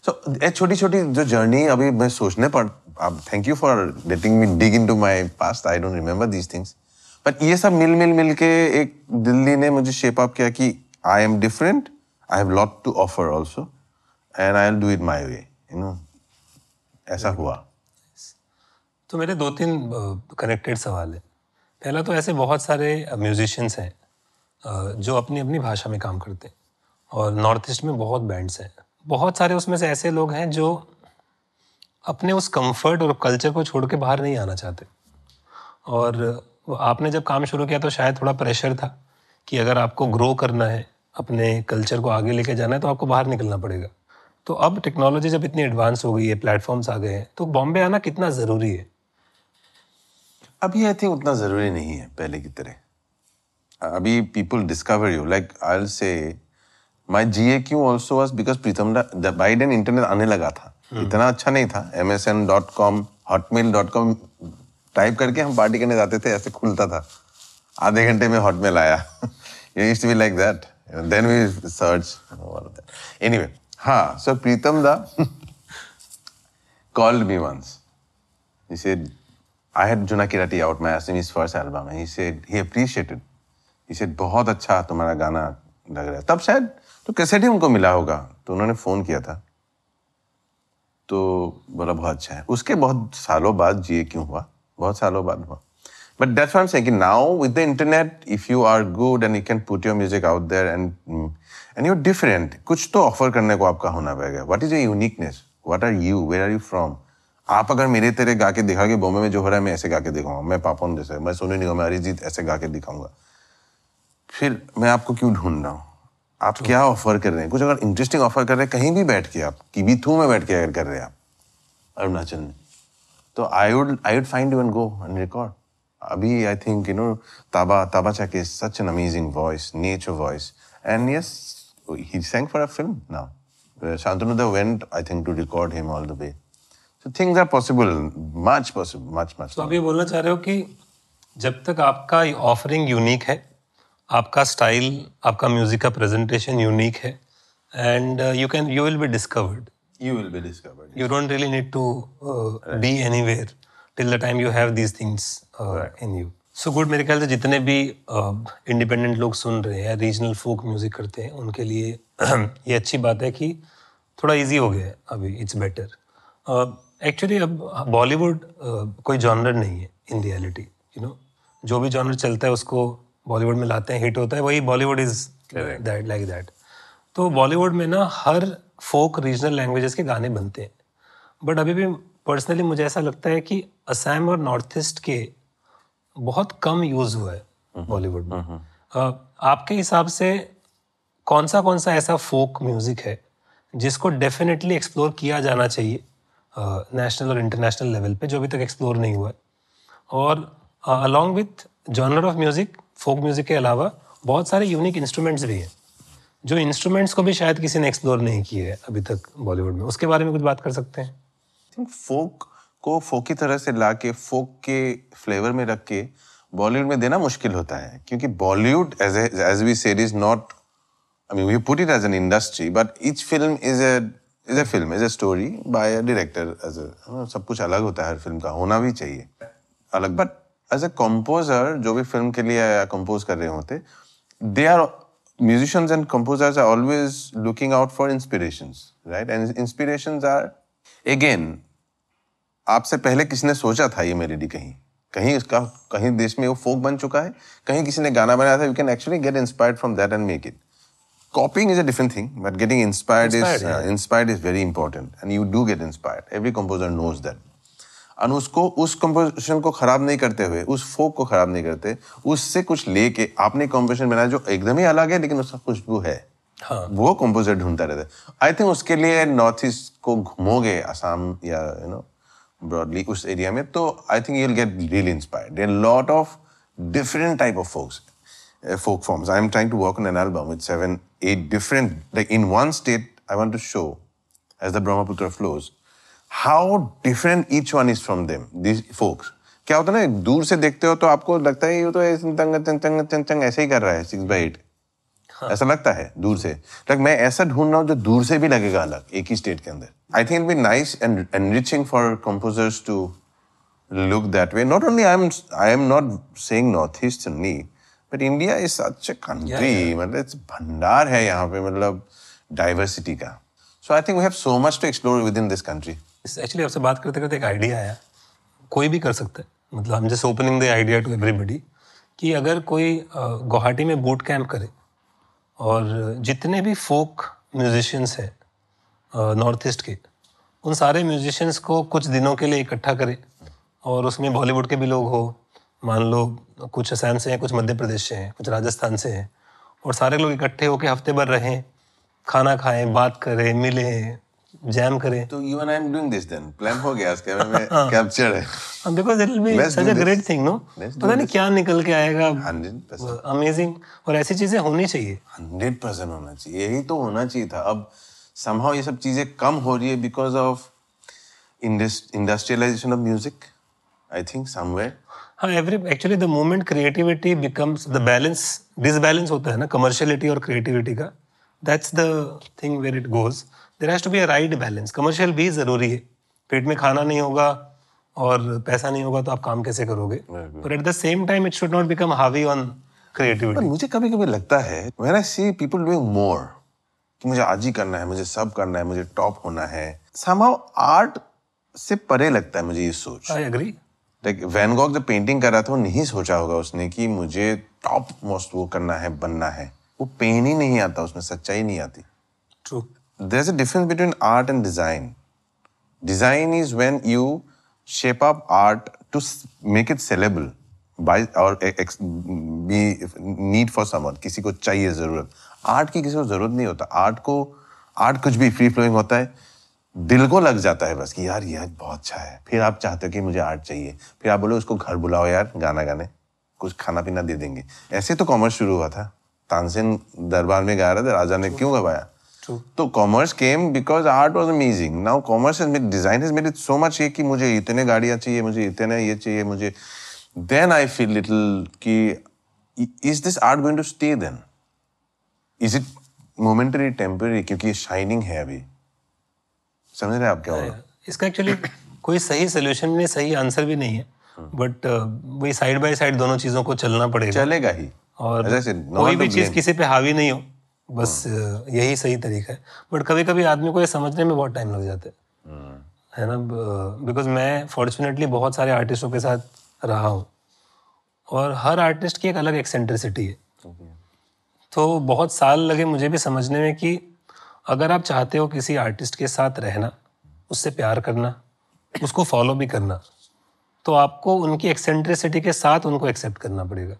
So a छोटी-छोटी जो journey अभी मैं सोचने पर, thank you for letting me dig into my past. I don't remember these things. But ये सब मिल के एक दिल्ली ने मुझे shape up किया कि I am different. I have lot to offer also, and I'll do it my way. You know, ऐसा हुआ. तो मेरे 2-3 connected सवाल है. पहला तो ऐसे बहुत सारे musicians हैं जो अपनी अपनी भाषा में काम करते हैं. और नॉर्थ ईस्ट में बहुत बैंड्स हैं, बहुत सारे. उसमें से ऐसे लोग हैं जो अपने उस कंफर्ट और कल्चर को छोड़ के बाहर नहीं आना चाहते. और आपने जब काम शुरू किया तो शायद थोड़ा प्रेशर था कि अगर आपको ग्रो करना है, अपने कल्चर को आगे लेके जाना है, तो आपको बाहर निकलना पड़ेगा. तो अब टेक्नोलॉजी जब इतनी एडवांस हो गई है, प्लेटफॉर्म्स आ गए हैं, तो बॉम्बे आना कितना ज़रूरी है? अभी आई थिंक उतना ज़रूरी नहीं है पहले की तरह. अभी people discover you, like I will say My GAQ also was because Pritam जब बाइडेन इंटरनेट आने लगा था, इतना अच्छा नहीं था. msn.com, hotmail.com टाइप करके हम पार्टी करने जाते थे, ऐसे खुलता था, आधे घंटे में हॉटमेल आया. It used to be like that. Then we search all of that. Anyway, हाँ, so Pritam called me once. He said, I had Juna Kirati out, my Assamese first album, and he said he appreciated. He said बहुत अच्छा तुम्हारा गाना लग रहा है. तब शायद तो कैसेट ही उनको मिला होगा, तो उन्होंने फ़ोन किया था, तो बोला बहुत अच्छा है. उसके बहुत सालों बाद ये क्यों हुआ, बहुत सालों बाद हुआ. But that's what I am saying कि now with the internet if you are good and you can put your music out there and you are different, कुछ तो ऑफर करने को आपका होना पड़ेगा. What is your uniqueness, what are you, where are you from. आप अगर मेरे तेरे गा के दिखाओगे बॉम्बे में जो हो रहा है, मैं ऐसे गा के दिखाऊंगा, मैं पापोन जैसे, मैं सोनू निगम, मैं अरिजीत ऐसे गा के दिखाऊंगा. फिर मैं आपको क्यों ढूंढ रहा हूँ? आप क्या ऑफर कर रहे हैं? कुछ अगर इंटरेस्टिंग ऑफर कर रहे हैं कहीं भी बैठ के, आप किबिथू में बैठ के अगर कर रहे हैं आप अरुणाचल में, तो I would find you and go and record. अभी I think you know Taba के such an amazing voice, nature voice, and yes he sang for a film now. Shantanu da went I think to record him all the way. So things are possible much. तो आप ये बोलना चाह रहे हो कि जब तक आपका ऑफरिंग यूनिक है, आपका स्टाइल, आपका म्यूजिक का प्रेजेंटेशन यूनिक है, and you will be discovered. You don't really need to right. be anywhere till the time you have these things right. in you. So good. मेरे ख्याल से जितने भी इंडिपेंडेंट लोग सुन रहे हैं, रीजनल फोक म्यूजिक करते हैं, उनके लिए ये अच्छी बात है कि थोड़ा इजी हो गया है अभी, इट्स बेटर एक्चुअली। अब बॉलीवुड कोई जॉनर नहीं है इन रियलिटी, यू नो। जो भी जॉनर चलता है उसको बॉलीवुड में लाते हैं, हिट होता है, वही Bollywood is that like that. तो बॉलीवुड में ना हर फोक रीजनल लैंग्वेजेस के गाने बनते हैं, बट अभी भी पर्सनली मुझे ऐसा लगता है कि असम और नॉर्थ ईस्ट के बहुत कम यूज़ हुआ है बॉलीवुड में। आपके हिसाब से कौन सा ऐसा फोक म्यूज़िक है जिसको डेफिनेटली एक्सप्लोर किया जाना चाहिए नेशनल और इंटरनेशनल लेवल पे, जो अभी तक एक्सप्लोर नहीं हुआ है? और along with genre of music, folk music के अलावा बहुत सारे यूनिक इंस्ट्रूमेंट्स भी हैं, जो इंस्ट्रूमेंट्स को भी शायद किसी ने एक्सप्लोर नहीं किया है अभी तक बॉलीवुड में। उसके बारे में कुछ बात कर सकते हैं? आई थिंक फोक को फोक की तरह से ला के, फोक के फ्लेवर में रख के बॉलीवुड में देना मुश्किल होता है, क्योंकि Bollywood as we said is not, I mean, we put it as an industry, but each film is a film, is a story by a director. As a, you know, सब कुछ अलग होता है, हर फिल्म का होना भी चाहिए अलग। But as a composer, जो भी फिल्म के लिए compose कर रहे होते, they are musicians and composers are always looking out for inspirations, right? And inspirations are again, आपसे पहले किसने सोचा था ये melody कहीं उसका कहीं देश में वो folk बन चुका है, कहीं किसी ने गाना बनाया था। You can actually get inspired from that and make it. Copying is a different thing, but getting inspired is very important, and you do get inspired. Every composer knows that. And उसको उस composition को खराब नहीं करते हुए, उस folk को खराब नहीं करते, उससे कुछ लेके आपने composition बनाया जो एकदम ही अलग है, लेकिन उसका खुशबू है। हाँ। वो composer ढूंढता रहता है। I think उसके लिए North East को घूमोगे, असम या you know broadly उस area में, तो I think you'll get really inspired. There are lot of different type of folks. Folk forms. I am trying to work on an album with 7-8 different, like in one state I want to show as the Brahmaputra flows how different each one is from them, these folks. क्या होता है ना, दूर से देखते हो तो आपको लगता है ये तो ऐसे तंग ऐसे ही कर रहा है 6/8, ऐसा लगता है दूर से। लाइक मैं ऐसा ढूंढ रहा हूँ जो दूर से भी लगेगा अलग एक ही स्टेट के अंदर। I think it'll be nice and enriching for composers to look that way. Not only I am not saying northeast only. But India is such a country, मतलब it's भंडार है यहाँ पे, मतलब diversity का। So I think we have so much to explore within this country. Actually आपसे बात करते करते एक idea आया, कोई भी कर सकता है, मतलब I'm just opening the idea to everybody कि अगर कोई गुवाहाटी में boot camp करे और जितने भी folk musicians हैं नॉर्थ ईस्ट के, उन सारे musicians को कुछ दिनों के लिए इकट्ठा करे और उसमें बॉलीवुड के भी लोग हो, मान लो कुछ असम से हैं, कुछ मध्य प्रदेश से हैं, कुछ राजस्थान से हैं, और सारे लोग इकट्ठे होकर हफ्ते भर रहें, खाना खाएं, बात करें, मिलें, जैम करें। तो you and I am doing this then. Plan हो गया इसके में capture है। Because it will be such a great thing, no? पता नहीं क्या निकल के आएगा। 100%। Amazing। और ऐसी चीजें होनी चाहिए। 100% होना चाहिए। यही तो होना चाहिए था। अब somehow ये सब चीजें कम हो रही है because of industrialization of music, I think somewhere. हाँ, actually the moment creativity becomes the balance, disbalance होता है ना कमर्शियलिटी और क्रिएटिविटी का, that's the thing where it goes. There has to be a right balance. Commercial भी ज़रूरी है, पेट में खाना नहीं होगा और पैसा नहीं होगा तो आप काम कैसे करोगे, but at the same time it should not become हावी ऑन क्रिएटिविटी। मुझे कभी कभी लगता है when I see people doing more कि मुझे आज ही करना है, मुझे सब करना है, मुझे टॉप होना है, समहाउ आर्ट से परे लगता है मुझे ये सोच। I agree. Like Van Gogh जो पेंटिंग कर रहा था वो नहीं सोचा होगा उसने कि मुझे टॉप मोस्ट वो करना है, बनना है। वो पेन ही नहीं आता, उसमें सच्चाई नहीं आती। True. There is a difference between art and design. Design is when you shape up art to make it saleable by और बी नीड फॉर समवन, किसी को चाहिए जरूरत। आर्ट की किसी को जरूरत नहीं होता। आर्ट कुछ भी फ्री फ्लोइंग होता है, दिल को लग जाता है बस कि यार ये बहुत अच्छा है, फिर आप चाहते हो कि मुझे आर्ट चाहिए, फिर आप बोलो उसको घर बुलाओ यार, गाना गाने, कुछ खाना पीना दे देंगे। ऐसे तो कॉमर्स शुरू हुआ था, तानसेन दरबार में गा रहा था, राजा ने क्यों गवाया? तो commerce came because art was amazing. Now commerce has made, design has made it so much कि मुझे इतने गाड़ियाँ चाहिए, मुझे इतने ये चाहिए, मुझे देन आई फील लिटिल कि is this art going to stay then, is it momentary temporary, क्योंकि ये शाइनिंग है अभी। समझ रहे हैं आप क्या हो रहा है? इसका एक्चुअली कोई सही सोल्यूशन नहीं, सही आंसर भी नहीं है, बट वही साइड बाय साइड दोनों चीज़ों को चलना पड़ेगा। चलेगा ही। और कोई भी चीज़ किसी पे हावी नहीं हो, बस यही सही तरीका है। बट कभी कभी आदमी को ये समझने में बहुत टाइम लग जाता है ना, बिकॉज मैं फॉर्चुनेटली बहुत सारे आर्टिस्टों के साथ रहा हूँ और हर आर्टिस्ट की एक अलग एक्सेंट्रिसिटी है। तो बहुत साल लगे मुझे भी समझने में कि अगर आप चाहते हो किसी आर्टिस्ट के साथ रहना, उससे प्यार करना, उसको फॉलो भी करना, तो आपको उनकी एक्सेंट्रिसिटी के साथ उनको एक्सेप्ट करना पड़ेगा।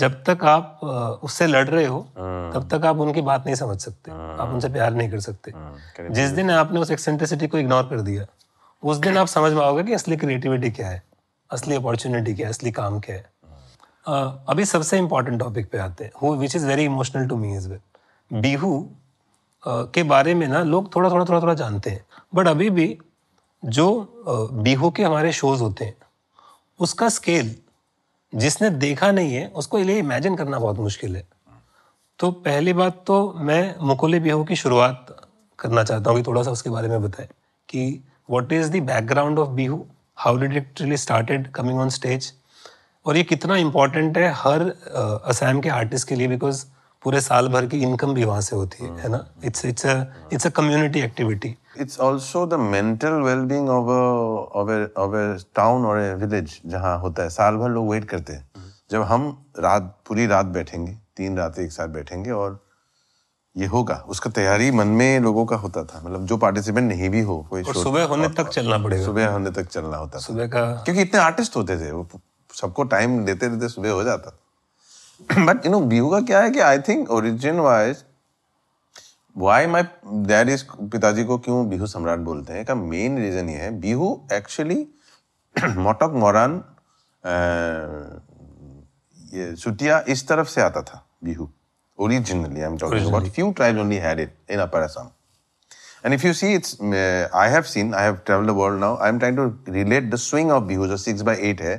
जब तक आप उससे लड़ रहे हो तब तक आप उनकी बात नहीं समझ सकते, आप उनसे प्यार नहीं कर सकते। जिस दिन आपने उस एक्सेंट्रिसिटी को इग्नोर कर दिया, उस दिन आप समझ पाओगे कि असली क्रिएटिविटी क्या है, असली अपॉर्चुनिटी क्या है, असली काम क्या है। अभी सबसे इम्पोर्टेंट टॉपिक पे आते हैं, which is very emotional to me is well. Bihu के बारे में ना लोग थोड़ा थोड़ा जानते हैं, बट अभी भी जो बीहू के हमारे शोज होते हैं उसका स्केल जिसने देखा नहीं है उसको लिए इमेजिन करना बहुत मुश्किल है। तो पहली बात तो मैं मुकोले बिहू की शुरुआत करना चाहता हूँ कि थोड़ा सा उसके बारे में बताएं कि what is the background of Bihu, how did it really started coming on stage, और ये कितना इम्पोर्टेंट है हर असम के आर्टिस्ट के लिए, बिकॉज पूरे साल भर की इनकम भी वहाँ से होती है ना। It's a community activity. It's also the mental wellbeing of a town और अ विलेज जहाँ होता है। साल भर लोग वेट करते हैं जब हम रात पूरी रात बैठेंगे, 3 रातें एक साथ बैठेंगे और ये होगा, उसका तैयारी मन में लोगों का होता था। मतलब जो पार्टिसिपेंट नहीं भी हो कोई, सुबह होने तक चलना पड़ेगा, सुबह होने तक चलना होता सुबह का, क्योंकि इतने आर्टिस्ट होते थे, वो सबको टाइम देते देते सुबह हो जाता। बट यू नो बिहू का क्या है कि I think origin wise why my dad is, पिताजी को क्यों बिहू सम्राट बोलते हैं का मेन रीजन ये है, बिहू एक्चुअली मोटक मोरान ये सुटिया इस तरफ से आता था। Bihu originally I am talking about, few tribes only had it in upper Assam, and if you see it's, I have travelled the world now, I am trying to relate the swing of Bihu जो 6/8 है।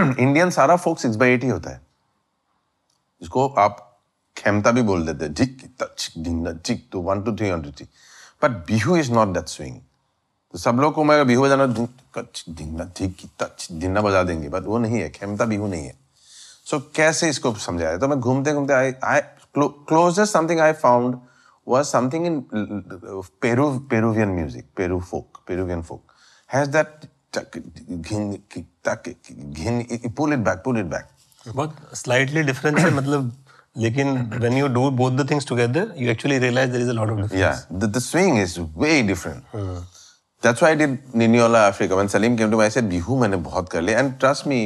Indian सारा फोक 6/8 ही होता है, इसको आप खेमता भी बोल देते हैं, झिक छिक ढिंगना झिक तो 1 2 3 1 2 3, but Bihu is not that swing. तो सब लोग को मैं बिहू बजाना ढिंगना झिक ढिंगना बजा देंगे, बट वो नहीं है, खेमता बिहू नहीं है। सो कैसे इसको समझाया, तो मैं घूमते घूमते I closest something I found was something in Peruvian music, Peruvian folk has that pull it back बहुत स्लाइटली डिफरेंस है मतलब, लेकिन when you do both the things together you actually realize there is a lot of difference. Yeah, the swing is way different. That's why I did Niniola Africa when Salim came to me. I said Bihu मैंने बहुत कर लिया, and trust me,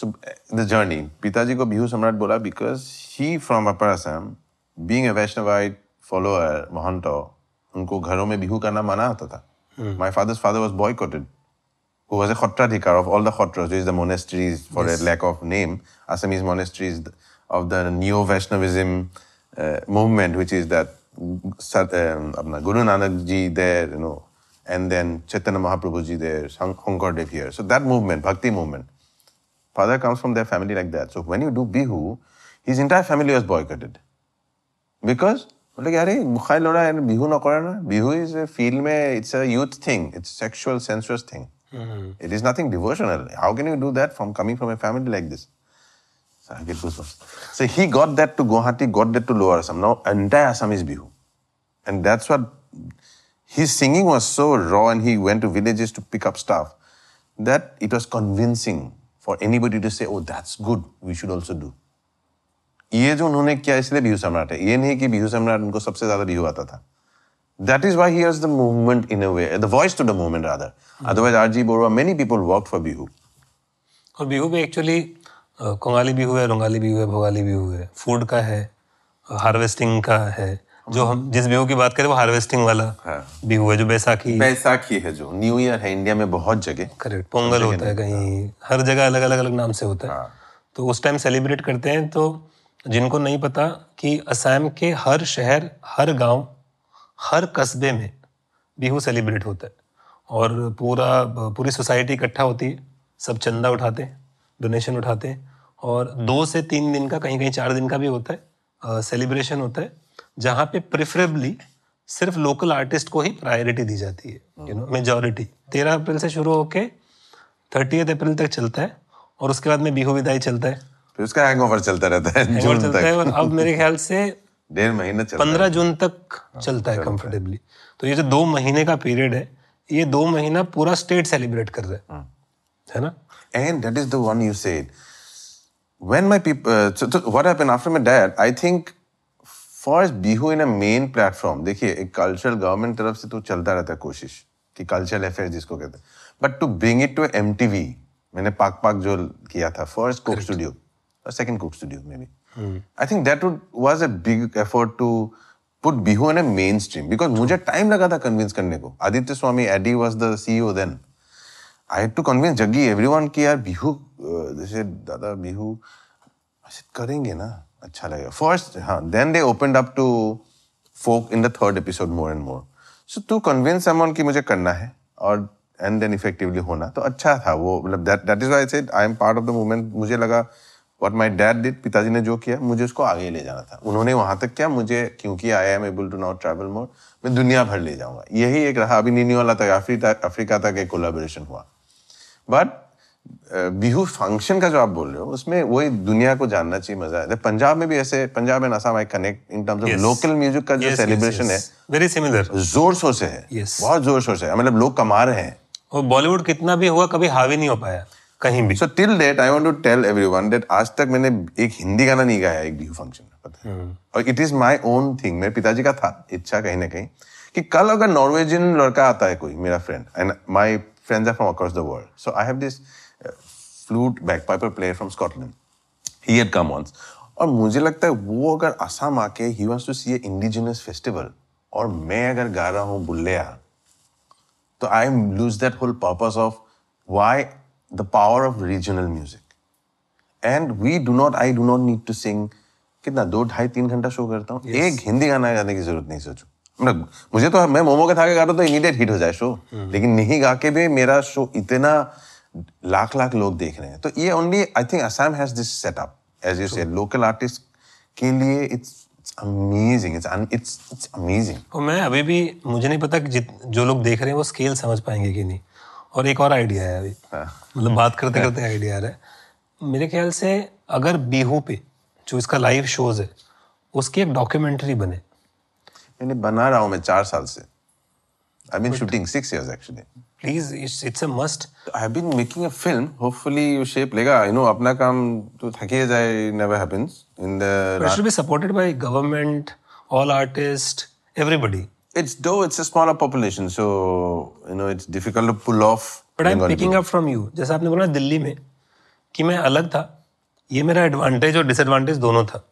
so the journey, पिताजी को बिहू सम्राट बोला because he from Upper Assam, being a Vaishnavite follower Mohanto, उनको घरों में बिहू करना मना होता था। My father's father was boycotted, who was a Sattradhikar of all the Sattradhikars, which is the monasteries for a lack of name, Assamese monasteries of the Neo-Vaishnavism movement, which is that Guru Nanak ji there, you know, and then Chaitanya Mahaprabhu ji there, Shankaradev here. So that movement, Bhakti movement. Father comes from their family like that. So when you do Bihu, his entire family was boycotted. Because, like, yaar, Bukhai Lora and Bihu na kare na. Bihu is a field mein, it's a youth thing. It's a sexual, sensuous thing. It is nothing devotional. How can you do that from coming from a family like this? So I get goosebumps. So he got that to Guwahati, got that to Lower Assam. Now entire Assam is Bihu, and that's what his singing was so raw, and he went to villages to pick up stuff that it was convincing for anybody to say, "Oh, that's good. We should also do." ये जो उन्होंने किया इसलिए बिहू सम्राट है, ये नहीं कि बिहू सम्राट उनको सबसे ज्यादा बिहू आता था। That is why he has the movement in a way, the voice to the movement rather. Otherwise, R.G. Borua, many people worked for Bihu. और बिहू भी एक्चुअली कोंगाली बिहू है, रंगाली बिहू है, भोगाली बिहू है, फूड का है, हार्वेस्टिंग का है। जो हम जिस बिहू की बात करें वो हार्वेस्टिंग वाला बिहू है, जो बैसाखी है, जो न्यू ईयर है इंडिया में बहुत जगह, करेक्ट, पोंगल होता है कहीं, हर जगह अलग अलग नाम से होता है। तो उस टाइम सेलिब्रेट करते हैं। तो जिनको नहीं पता कि असम के हर शहर, हर गाँव, हर कस्बे में बिहू सेलिब्रेट होता है और पूरी सोसाइटी इकट्ठा होती है, सब चंदा उठाते हैं, डोनेशन उठाते हैं, और 2 से 3 दिन का, कहीं कहीं 4 दिन का भी होता है सेलिब्रेशन होता है, जहाँ पे प्रेफरेबली सिर्फ लोकल आर्टिस्ट को ही प्रायोरिटी दी जाती है, यू नो, मेजॉरिटी। 13 अप्रैल से शुरू होके 30 अप्रैल तक चलता है और उसके बाद में बिहू विदाई चलता है फिर उसका हैंगओवर चलता रहता है, हैंगओवर चलता है, और अब मेरे ख्याल से 1.5 महीने 15 जून तक चलता है कंफर्टेबली। तो ये जो 2 महीने का पीरियड है, ये 2 महीना पूरा स्टेट सेलिब्रेट कर रहा है ना। And that is the one you said when my people, what happened after my dad, I think first Bihu in a main platform. देखिए एक कल्चरल गवर्नमेंट तरफ से तो चलता रहता है कोशिश कि कल्चरल अफेयर जिसको कहते हैं, but to bring it to MTV, मैंने पाक जो किया था फर्स्ट कोक स्टूडियो और सेकंड कोक स्टूडियो में भी, I think that was a big effort to put Bihu in a main stream, because मुझे टाइम लगा था कन्विंस करने को। Aditya Swami AD was the CEO then, I had to convince Jaggi everyone कि यार बिहू, जैसे दादा बिहू करेंगे ना, अच्छा लगेगा फर्स्ट। हाँ, then they opened up to folk in the third episode more and more. So to convince someone कि मुझे करना है और एंड देन इफेक्टिवली होना, तो अच्छा था वो, मतलब that is why I said I am part of the movement. मुझे लगा व्हाट माय डैड डिड, पिताजी ने जो किया मुझे उसको आगे ले जाना था, उन्होंने वहां तक किया, मुझे क्योंकि I am able to now travel more, मैं दुनिया भर ले जाऊंगा, यही एक रहा। अभी नीनीवाला तक, अफ्रीका तक एक कोलैबोरेशन हुआ, बट बिहू फंक्शन का जो आप बोल रहे हो उसमें वही दुनिया को जानना चाहिए, मजा है। पंजाब में भी ऐसे, Punjab and Assam I connect in terms of local music का जो सेलिब्रेशन है वेरी सिमिलर, जोर शोर से है, बहुत जोर शोर से है, मतलब लोग कमा रहे हैं, और बॉलीवुड कितना भी हुआ कभी हावी नहीं हो पाया कहीं भी। So till date I want to tell everyone that आज तक मैंने एक हिंदी गाना नहीं गाया एक बिहू फंक्शन में, पता है, और it is my own thing, मेरे पिताजी का था इच्छा कहीं ना कहीं कि कल अगर नॉर्वेजियन लड़का आता है कोई, मेरा friend and my friends are from across the world, so I have this flute bagpiper player from Scotland, he had come on, और मुझे लगता है वो अगर असम आके ही wants to see a indigenous festival और मैं अगर गा रहा हूँ बुल्लेया, तो I lose that whole purpose of why the power of regional music. And I do not need to sing. कितना 2-3 घंटा शो करता हूँ, एक हिंदी गाना गाने की जरूरत नहीं, सोचो मतलब मुझे तो, मैं मोमो के थाके गाता तो immediate हिट हो जाए शो, लेकिन नहीं गा के भी मेरा शो इतना लाख लोग देख रहे हैं। तो ये only I think Assam has this setup, as you said, local artists के लिए it's amazing. और मैं अभी भी, मुझे नहीं पता कि जो लोग देख रहे हैं वो स्केल समझ पाएंगे कि नहीं। और एक और आइडिया है अभी, मतलब बात करते करते आइडिया आ रहा है मेरे ख्याल से, अगर बिहू पे जो इसका लाइव शोज है उसकी एक डॉक्यूमेंट्री बने। मैंने बना रहा हूँ मैं 4 साल से, I've been shooting 6 years actually. Please, it's a must. I've been making a film. Hopefully, you shape lega. You know, अपना काम तो थके जाए, never happens. It should be supported by government, all artists, everybody. It's a smaller population, so you know it's difficult to pull off. But I'm picking up from you. जैसे आपने बोला दिल्ली में कि मैं अलग था, ये मेरा advantage और disadvantage दोनों था.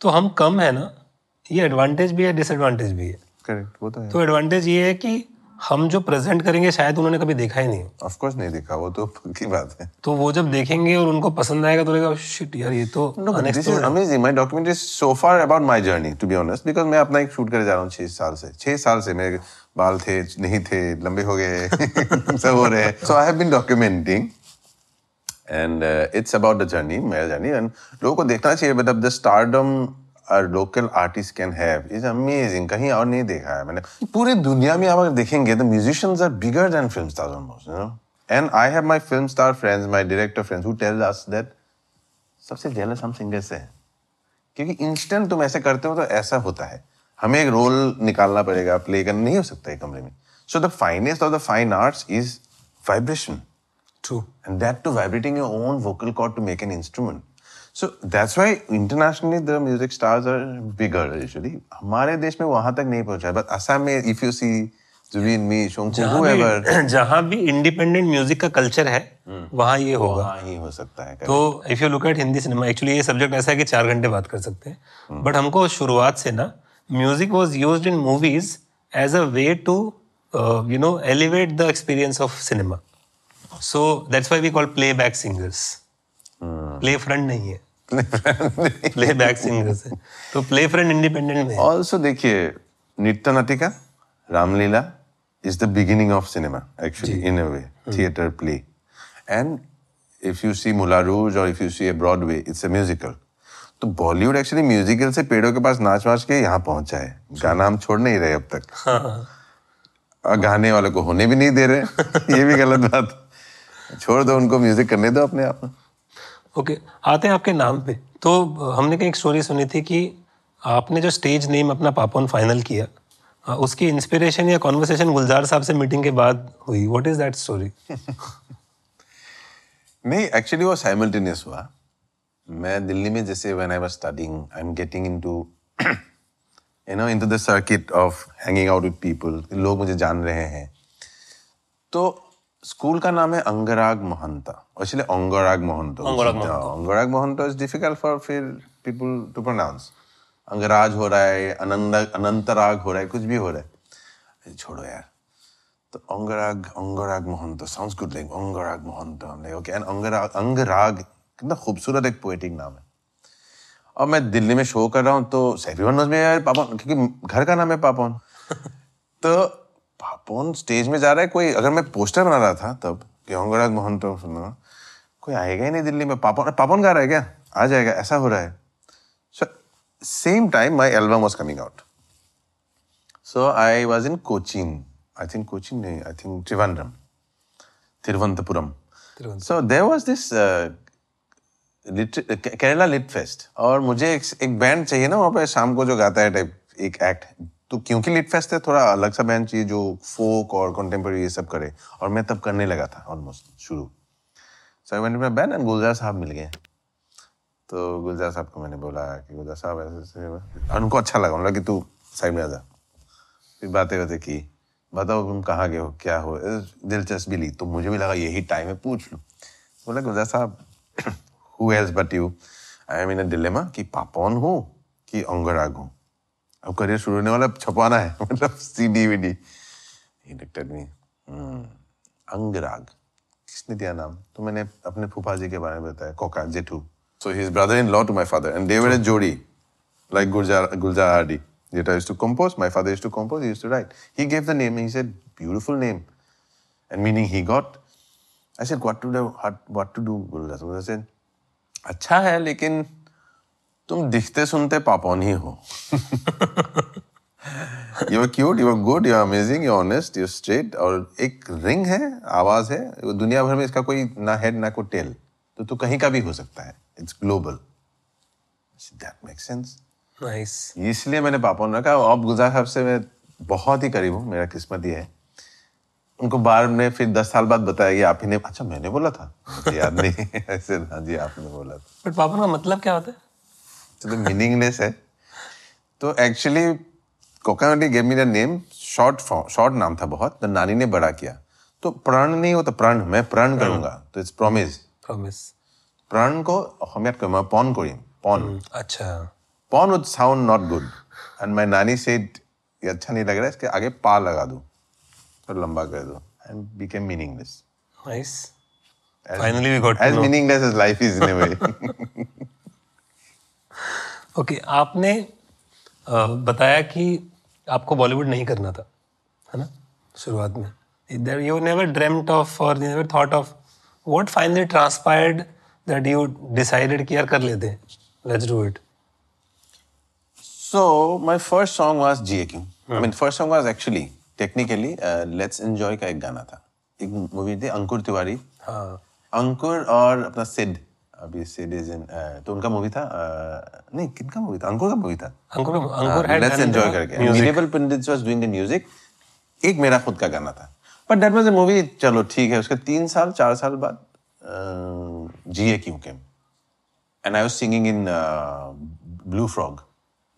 तो हम कम है ना, ये advantage भी है, disadvantage भी है. Correct, वो तो है. तो advantage ये है कि हम जो प्रेजेंट करेंगे शायद उन्होंने कभी देखा ही नहीं। ऑफ कोर्स नहीं देखा, वो तो पक्की बात है। तो वो जब देखेंगे और उनको पसंद आएगा तो लगेगा शिट यार ये तो this is amazing. My documentary is so far about my journey to be honest, because मैं अपना एक शूट कर जा रहा हूँ 6 साल से। मेरे बाल थे नहीं थे, लंबे हो गए सब हो रहे। So I have been documenting and it's about the journey, मेरा जर्नी, एंड लोगों को देखना चाहिए मतलब the stardom local artist can have is amazing, कहीं और नहीं देखा है मैंने। पूरी दुनिया में आप अगर देखेंगे the musicians are bigger than film stars almost, you know. And I have my film star friends, my director friends who tell us that सबसे जेलस हम सिंगर्स हैं, क्योंकि इंस्टेंट तुम ऐसे करते हो तो ऐसा होता है, हमें एक रोल निकालना पड़ेगा, प्ले करना नहीं हो सकता है कमरे में। So the finest of the fine arts is vibration, true, and that to vibrating your own vocal cord to make an instrument. So that's why internationally the music stars are bigger usually. हमारे देश में वहाँ तक नहीं पहुँचा है, but Assam में if you see Jubin, me, Shonku, whoever, जहाँ भी independent music का culture है वहाँ ये होगा, वहाँ ही हो सकता है। तो if you look at Hindi cinema, actually ये subject ऐसा है कि 4 घंटे बात कर सकते हैं, but हमको शुरुआत से ना music was used in movies as a way to you know elevate the experience of cinema. So that's why we call playback singers. Play front नहीं है। प्लेबैक सिंगर्स है, तो प्ले फ्रेंड इंडिपेंडेंट में। Also देखिए नृत्य नाटिका Ramlila is the beginning of cinema actually in a way, theatre play, and if you see Moulin Rouge और if you see a Broadway it's a musical. तो Bollywood actually musical से पेड़ों के पास नाच वाच के यहाँ पहुंचा है। गाना हम छोड़ नहीं रहे अब तक, गाने वालों को होने भी नहीं दे रहे, ये भी गलत बात, छोड़ दो उनको म्यूजिक करने दो अपने आप में। ओके आते हैं आपके नाम पे। तो हमने कहीं एक स्टोरी सुनी थी कि आपने जो स्टेज नेम अपना पापोन फाइनल किया, उसकी इंस्पिरेशन या कॉन्वर्सेशन गुलजार साहब से मीटिंग के बाद हुई। What is that story? नहीं, एक्चुअली वो साइमल्टेनियस हुआ। मैं दिल्ली में जैसे when I was studying I am getting into into the circuit of hanging out with people, लोग मुझे जान रहे हैं। तो स्कूल का नाम है अंगराग Mohanta, actually अंगराग Mohanto. अंगराग Mohanto is difficult for फिर पीपल टू प्रोनाउंस। अंगराज हो रहा है, अनंतराग हो रहा है, कुछ भी हो रहा है, छोड़ो यार। तो Angarag Mohanto sounds good, like अंगराग Mohanto okay. And Angarag कितना खूबसूरत एक पोएटिक नाम है। और मैं दिल्ली में शो कर रहा हूँ तो एवरीवन नोज मी यार पापोन, क्योंकि घर का नाम है पापोन। तो पापोन स्टेज में जा रहा है कोई, अगर मैं पोस्टर बना रहा था तब कि अंगराग मोहंतो सुनना, कोई आएगा ही नहीं दिल्ली में। पापोन गा रहा है क्या, आ जाएगा, ऐसा हो रहा है। So same time my album was coming out, so I was in Cochin, I think Cochin नहीं, I think Thiruvananthapuram. So there was this Kerala lit fest और मुझे एक बैंड चाहिए ना वहाँ पे शाम को जो गाता है टाइप एक एक्ट। तो क्योंकि लिट फेस्ट है, थोड़ा अलग सा बैंड चाहिए जो फोक और कंटेम्प्रेरी ये सब करे, और मैं तब करने लगा था ऑलमोस्ट शुरू। So I went to my band and Gulzar sahab मिल गए। तो गुलजार साहब को मैंने बोला कि गुलजार साहब ऐसे ऐसे, उनको अच्छा लगा, उन्होंने कि तू साइड में आ जा। फिर बातें बातें की, बताओ तुम कहाँ गए हो, क्या हो, दिलचस्पी ली। तो मुझे भी लगा यही टाइम है, पूछ लूँ। बोला गुलजार साहब Who else but you? I am in a dilemma कि पापोन हूँ कि अंगराग हूँ। अब करियर शुरू होने वाला, छपाना है मतलब CD-VD। He looked at me, Angaraag किसने दिया नाम? तो मैंने अपने फूफा जी के बारे में बताया, Koka Jethu. So his brother-in-law to my father and they were a जोड़ी like Gulzar Hardy. Jeta used to compose, my father used to compose, he used to write. He gave the name and he said beautiful name and meaning he got. I said what to do Gulzar? So I said अच्छा है लेकिन तुम दिखते सुनते पापोन ही हो। You are cute, you are good, you are amazing, you are honest, you are straight, और एक रिंग है, आवाज है, दुनिया भर में इसका कोई ना हेड ना कोई टेल, तो तू कहीं का भी हो सकता है, it's global. That makes sense. Nice. इसलिए मैंने पापोन रखा। अब गुलजार साहब से मैं बहुत ही करीब हूँ, मेरा किस्मत ही है। उनको बार में फिर 10 साल बाद बताया कि आप ही ने, अच्छा मैंने बोला था, याद नहीं ऐसे। हाँ जी आपने बोला था। बट पापोन का मतलब क्या होता है? तो मीनिंगलेस है। तो एक्चुअली कोकानटी gave me the name, short नाम था बहुत, तो नानी ने बड़ा किया। तो प्रण नहीं होता, प्रण, मैं प्रण करूंगा, तो इट्स प्रॉमिस। प्रण को अहमियत को मैं पॉन करीम, पॉन। अच्छा, pawn would sound not good and my नानी सेड ये अच्छा नहीं लग रहा है, इसके आगे पा लगा दो और लंबा कर दो, and became meaningless. Nice. Finally we got to know. As meaningless as life is in a way. Okay, आपने बताया कि आपको बॉलीवुड नहीं करना था, है ना, शुरुआत में। You never dreamt of or never thought of. What finally transpired that you decided कि यार कर लेते हैं, let's do it. So my first song was GAQ. I mean first song was actually technically let's enjoy का एक गाना था, एक मूवी थी अंकुर तिवारी। हाँ, अंकुर और अपना सिड, अभी सिड इज इन, तो उनका मूवी था, नहीं किनका मूवी था, अंकुर का मूवी था, अंकुर है। लेट्स एंजॉय करके मिरेबल Pandit was doing the music. एक मेरा खुद का गाना था, but that was a movie, चलो ठीक है। उसके 3-4 साल बाद GAQ came and I was singing in Blue Frog.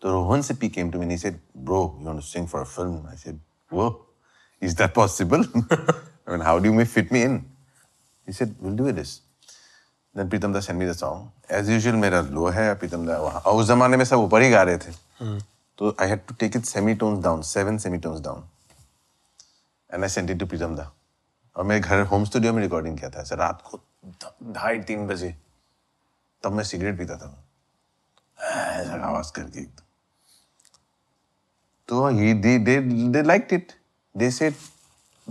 तो Rohan Sippy came to me and he said bro you want to sing for a film. I said Whoa, is that possible? I mean, how do you fit me in? He said, we'll do this. Then Pritam da sent me the song. As usual, मेरा लो है, Pritam da वहाँ, और उस ज़माने में सब ऊपर ही गा रहे थे। तो I had to take it semitones down, 7 semitones down, and I sent it to Pritam da. और मेरे घर होम स्टूडियो में रिकॉर्डिंग किया था। ऐसे रात को 2:30-3 बजे, तब मैं सिगरेट पीता था, ऐसा आवाज़ करके। So they liked it. They said,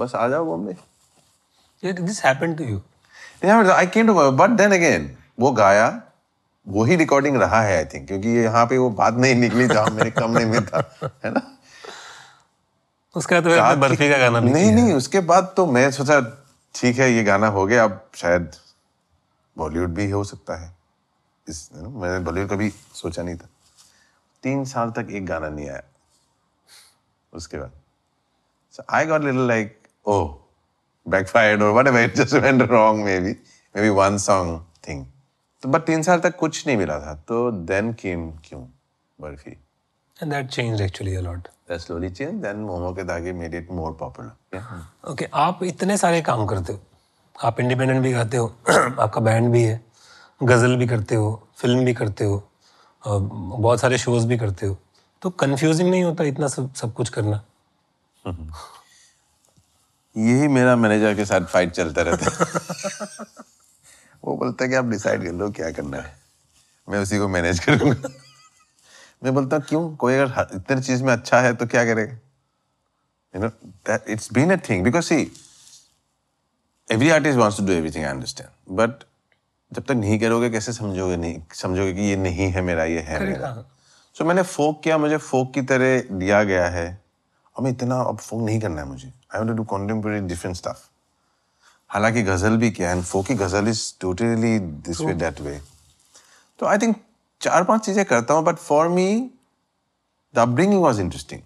"Bas, aa jao Bombay." Did this happen to you? Yeah, I came to Bombay, but then again, वो गाया, वो ही recording रहा है I think, क्योंकि यहाँ पे वो बात नहीं निकली जहाँ मेरे कमरे में था, है ना? उसका तो एक बर्फी का गाना नहीं, उसके बाद तो मैं सोचा ठीक है ये गाना हो गया, अब शायद बॉलीवुड भी हो सकता है। इस मैंने बॉलीवुड का भी सोचा नहीं था। 3 साल तक एक गाना नहीं आया। उसके बाद I got little like oh backfired और whatever, it just went wrong, maybe one song thing. तो बट 3 साल तक कुछ नहीं मिला था। तो देन केम क्यों barfi and that changed actually a lot. That slowly changed, then Momo ke Daage made it more popular. Yeah. Okay, आप इतने सारे काम करते हो, आप इंडिपेंडेंट भी गाते हो, आपका बैंड भी है, गज़ल भी करते हो, फिल्म भी करते हो, बहुत सारे शोज भी करते हो, तो कंफ्यूजिंग नहीं होता इतना सब कुछ करना? यही मेरा मैनेजर के साथ फाइट चलता रहता है। वो बोलता है कि आप डिसाइड कर लो क्या करना है, मैं उसी को मैनेज करूँगा। मैं बोलता क्यों, कोई अगर इतने चीज में अच्छा है तो क्या करेगा, you know that it's been a thing because see every artist wants to do everything, I understand, but जब तक नहीं करोगे कैसे समझोगे, नहीं समझोगे कि ये नहीं है मेरा, ये है मेरा। सो मैंने फोक किया, मुझे फोक की तरह दिया गया है और मैं इतना अब फोक नहीं करना है मुझे, I want to do contemporary different stuff. हालांकि गजल भी किया एंड फोक की ghazal is totally this way that way. तो आई थिंक 4-5 चीजें करता हूँ, but for me the upbringing was interesting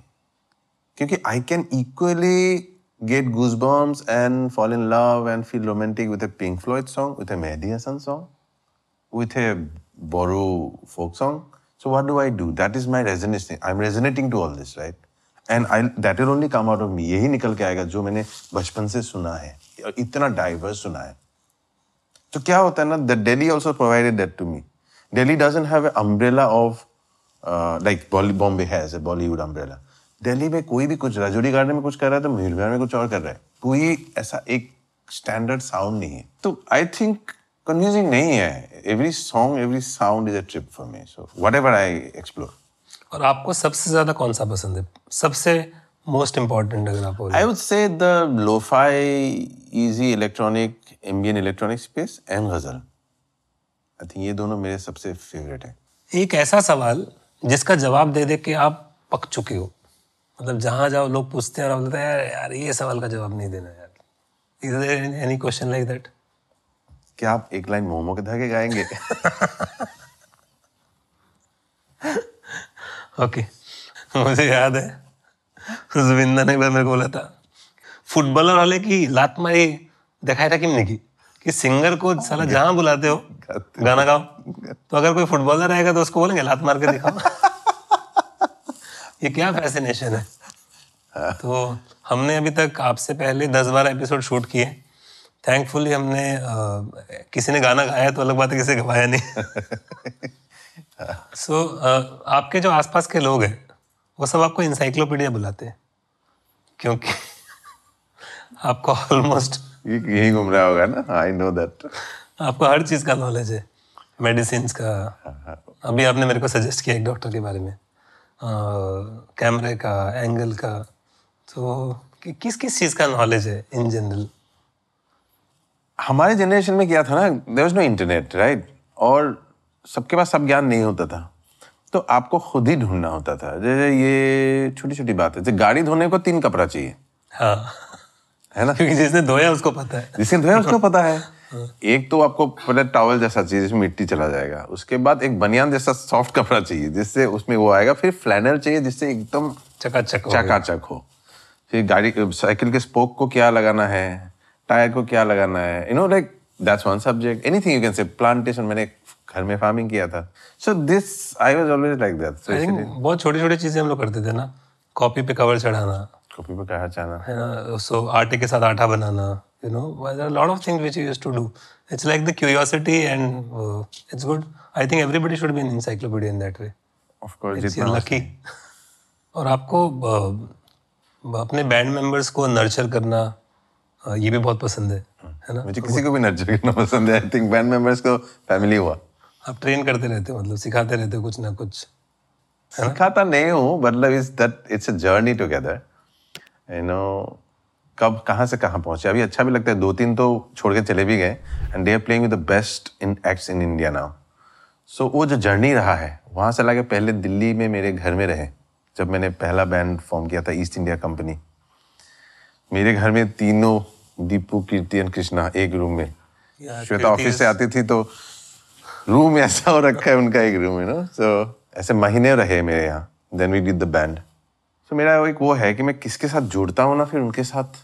क्योंकि I can equally get goosebumps and fall in love and feel romantic with a Pink Floyd song, with a Mehdi Hassan song, with a borrow folk song. So what do I do, that is my resonance thing, I am resonating to all this, right, and I that will only come out of me, यही निकल के आएगा जो मैंने बचपन से सुना है, इतना डाइवर्स सुना है। तो क्या होता है ना, the Delhi also provided that to me. Delhi doesn't have an umbrella of like Bombay has a Bollywood umbrella. Delhi में कोई भी कुछ राजौरी गार्डन में कुछ कर रहा है तो मीर बाजार में कुछ और कर रहा है, कोई ऐसा एक स्टैंडर्ड साउंड नहीं है। तो आई थिंक कंफ्यूजिंग नहीं है, every song every sound is a trip for me, so whatever I explore. और आपको सबसे ज्यादा कौन सा पसंद है, सबसे मोस्ट इम्पोर्टेंट अगर आप बोलें? I would say the lofi easy electronic ambient electronic space and ghazal, I think ये दोनों मेरे सबसे फेवरेट हैं। एक ऐसा सवाल जिसका जवाब दे दे के आप पक चुके हो, मतलब जहाँ जाओ लोग पूछते हैं और आप बोलते हैं यार ये सवाल का जवाब नहीं देना यार। Is there any question like that? क्या आप एक लाइन मोमो के धागे गाएंगे? Okay. मुझे याद है जुबिंदा ने एक बार मेरे को बोला था, फुटबॉलर वाले की लात मारी दिखाई था किमने की, कि सिंगर को साला जहां बुलाते हो गाना गाओ, तो अगर कोई फुटबॉलर आएगा तो उसको बोलेंगे लात मार के दिखाओ। ये क्या फैसिनेशन है। तो हमने अभी तक आपसे पहले 10-12 एपिसोड शूट किए, थैंकफुली हमने किसी ने गाना गाया तो अलग बात है, किसी गवाया नहीं। सो आपके जो आसपास के लोग हैं वो सब आपको इंसाइक्लोपीडिया बुलाते हैं क्योंकि आपको ऑलमोस्ट यही घूम रहा होगा ना। आई नो दैट आपको हर चीज का नॉलेज है, मेडिसिन का। अभी आपने मेरे को सजेस्ट किया एक डॉक्टर के बारे में, कैमरे का, एंगल का, तो किस किस चीज का नॉलेज है इन जनरल? हमारे जनरेशन में क्या था ना, there was no internet, right, और सबके पास सब ज्ञान नहीं होता था, तो आपको खुद ही ढूंढना होता था। जैसे ये छोटी छोटी बात है, जैसे गाड़ी धोने को 3 कपड़ा चाहिए, हाँ है ना, क्योंकि जिसने धोया उसको पता है, जिसने धोया उसको पता है। एक तो आपको पहले टॉवल जैसा चाहिए जिसमें मिट्टी चला जाएगा, उसके बाद एक बनियान जैसा सॉफ्ट कपड़ा चाहिए जिससे उसमें वो आएगा, फिर फ्लैनल चाहिए जिससे एकदम चकाचक हो, फिर गाड़ी साइकिल के स्पोक को क्या लगाना है, टायर को क्या लगाना है, you know like that's one subject. Anything you can say, plantation, मैंने घर में फार्मिंग किया था, so this I was always like that. बहुत छोटी छोटी चीजें हम लोग करते थे ना, कॉपी पे कवर चढ़ाना, कॉपी पे कहा जाना है ना, सो आटे के साथ आटा बनाना, you know there are lot of things which you used to do. It's like the curiosity and it's good. I think everybody should be an encyclopedia in that way. Of course it's lucky. और आपको अपने band members को nurture करना ये भी बहुत पसंद है ना? मुझे किसी को भी नर्चर करना पसंद है। आई थिंक बैंड मेंबर्स को फैमिली हुआ। आप ट्रेन करते रहते हो, मतलब सिखाते रहते हो कुछ ना कुछ? सिखाता नहीं हूँ, मतलब it's a journey together, you know, कब कहाँ से कहाँ पहुँचे। अभी अच्छा भी लगता है, 2-3 तो छोड़ के चले भी गए, and they are playing with the best in acts in India now. So वो जो जर्नी रहा है, वहाँ से लाके पहले दिल्ली में मेरे घर में रहे जब मैंने पहला बैंड फॉर्म किया था, ईस्ट इंडिया कंपनी। मेरे घर में तीनों, दीपू, कीर्ति एंड कृष्णा, एक रूम में। श्वेता ऑफिस से आती थी तो रूम ऐसा हो रखा है उनका, एक रूम है ना, सो ऐसे महीने रहे मेरे यहाँ. Then we did the band. So मेरा एक वो है कि मैं किसके साथ जुड़ता हूँ ना, फिर उनके साथ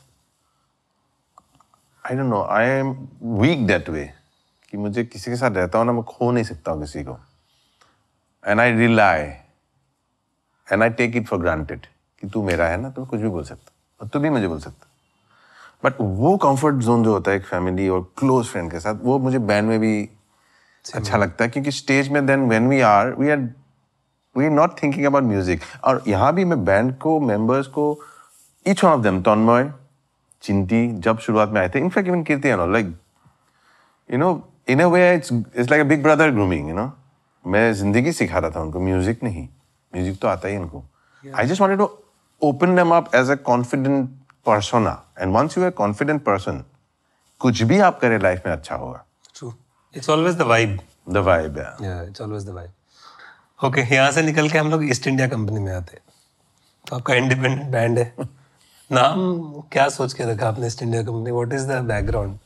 I don't know, I am weak that way कि मुझे किसी के साथ रहता हूँ ना, मैं खो नहीं सकता हूँ किसी को. And I rely and I take it for granted कि तू मेरा है ना, तू कुछ भी बोल सकता और तू भी मुझे बोल सकता. बट वो कंफर्ट जोन जो होता है एक फैमिली और क्लोज फ्रेंड के साथ, वो मुझे बैंड में भी अच्छा लगता है, क्योंकि स्टेज में then when we are not thinking about music. और यहाँ भी मैं बैंड को, मेंबर्स को, each one of them, Tanmay, Chinti जब शुरुआत में आए थे, in fact even Kirti and all, like you know in a way it's like a big brother grooming, you know. मैं जिंदगी सिखा रहा था उनको, म्यूजिक नहीं, म्यूजिक तो आता ही इनको. I just wanted to open them up as a confident persona, and once you are a confident person, कुछ भी आप करें लाइफ में अच्छा होगा. True, it's always the vibe. The vibe, yeah. Yeah, it's always the vibe. Okay, यहाँ से निकल के हम लोग ईस्ट इंडिया कंपनी में आते हैं. तो आपका इंडिपेंडेंट बैंड है. नाम क्या सोच के रखा आपने East India company? What is the background?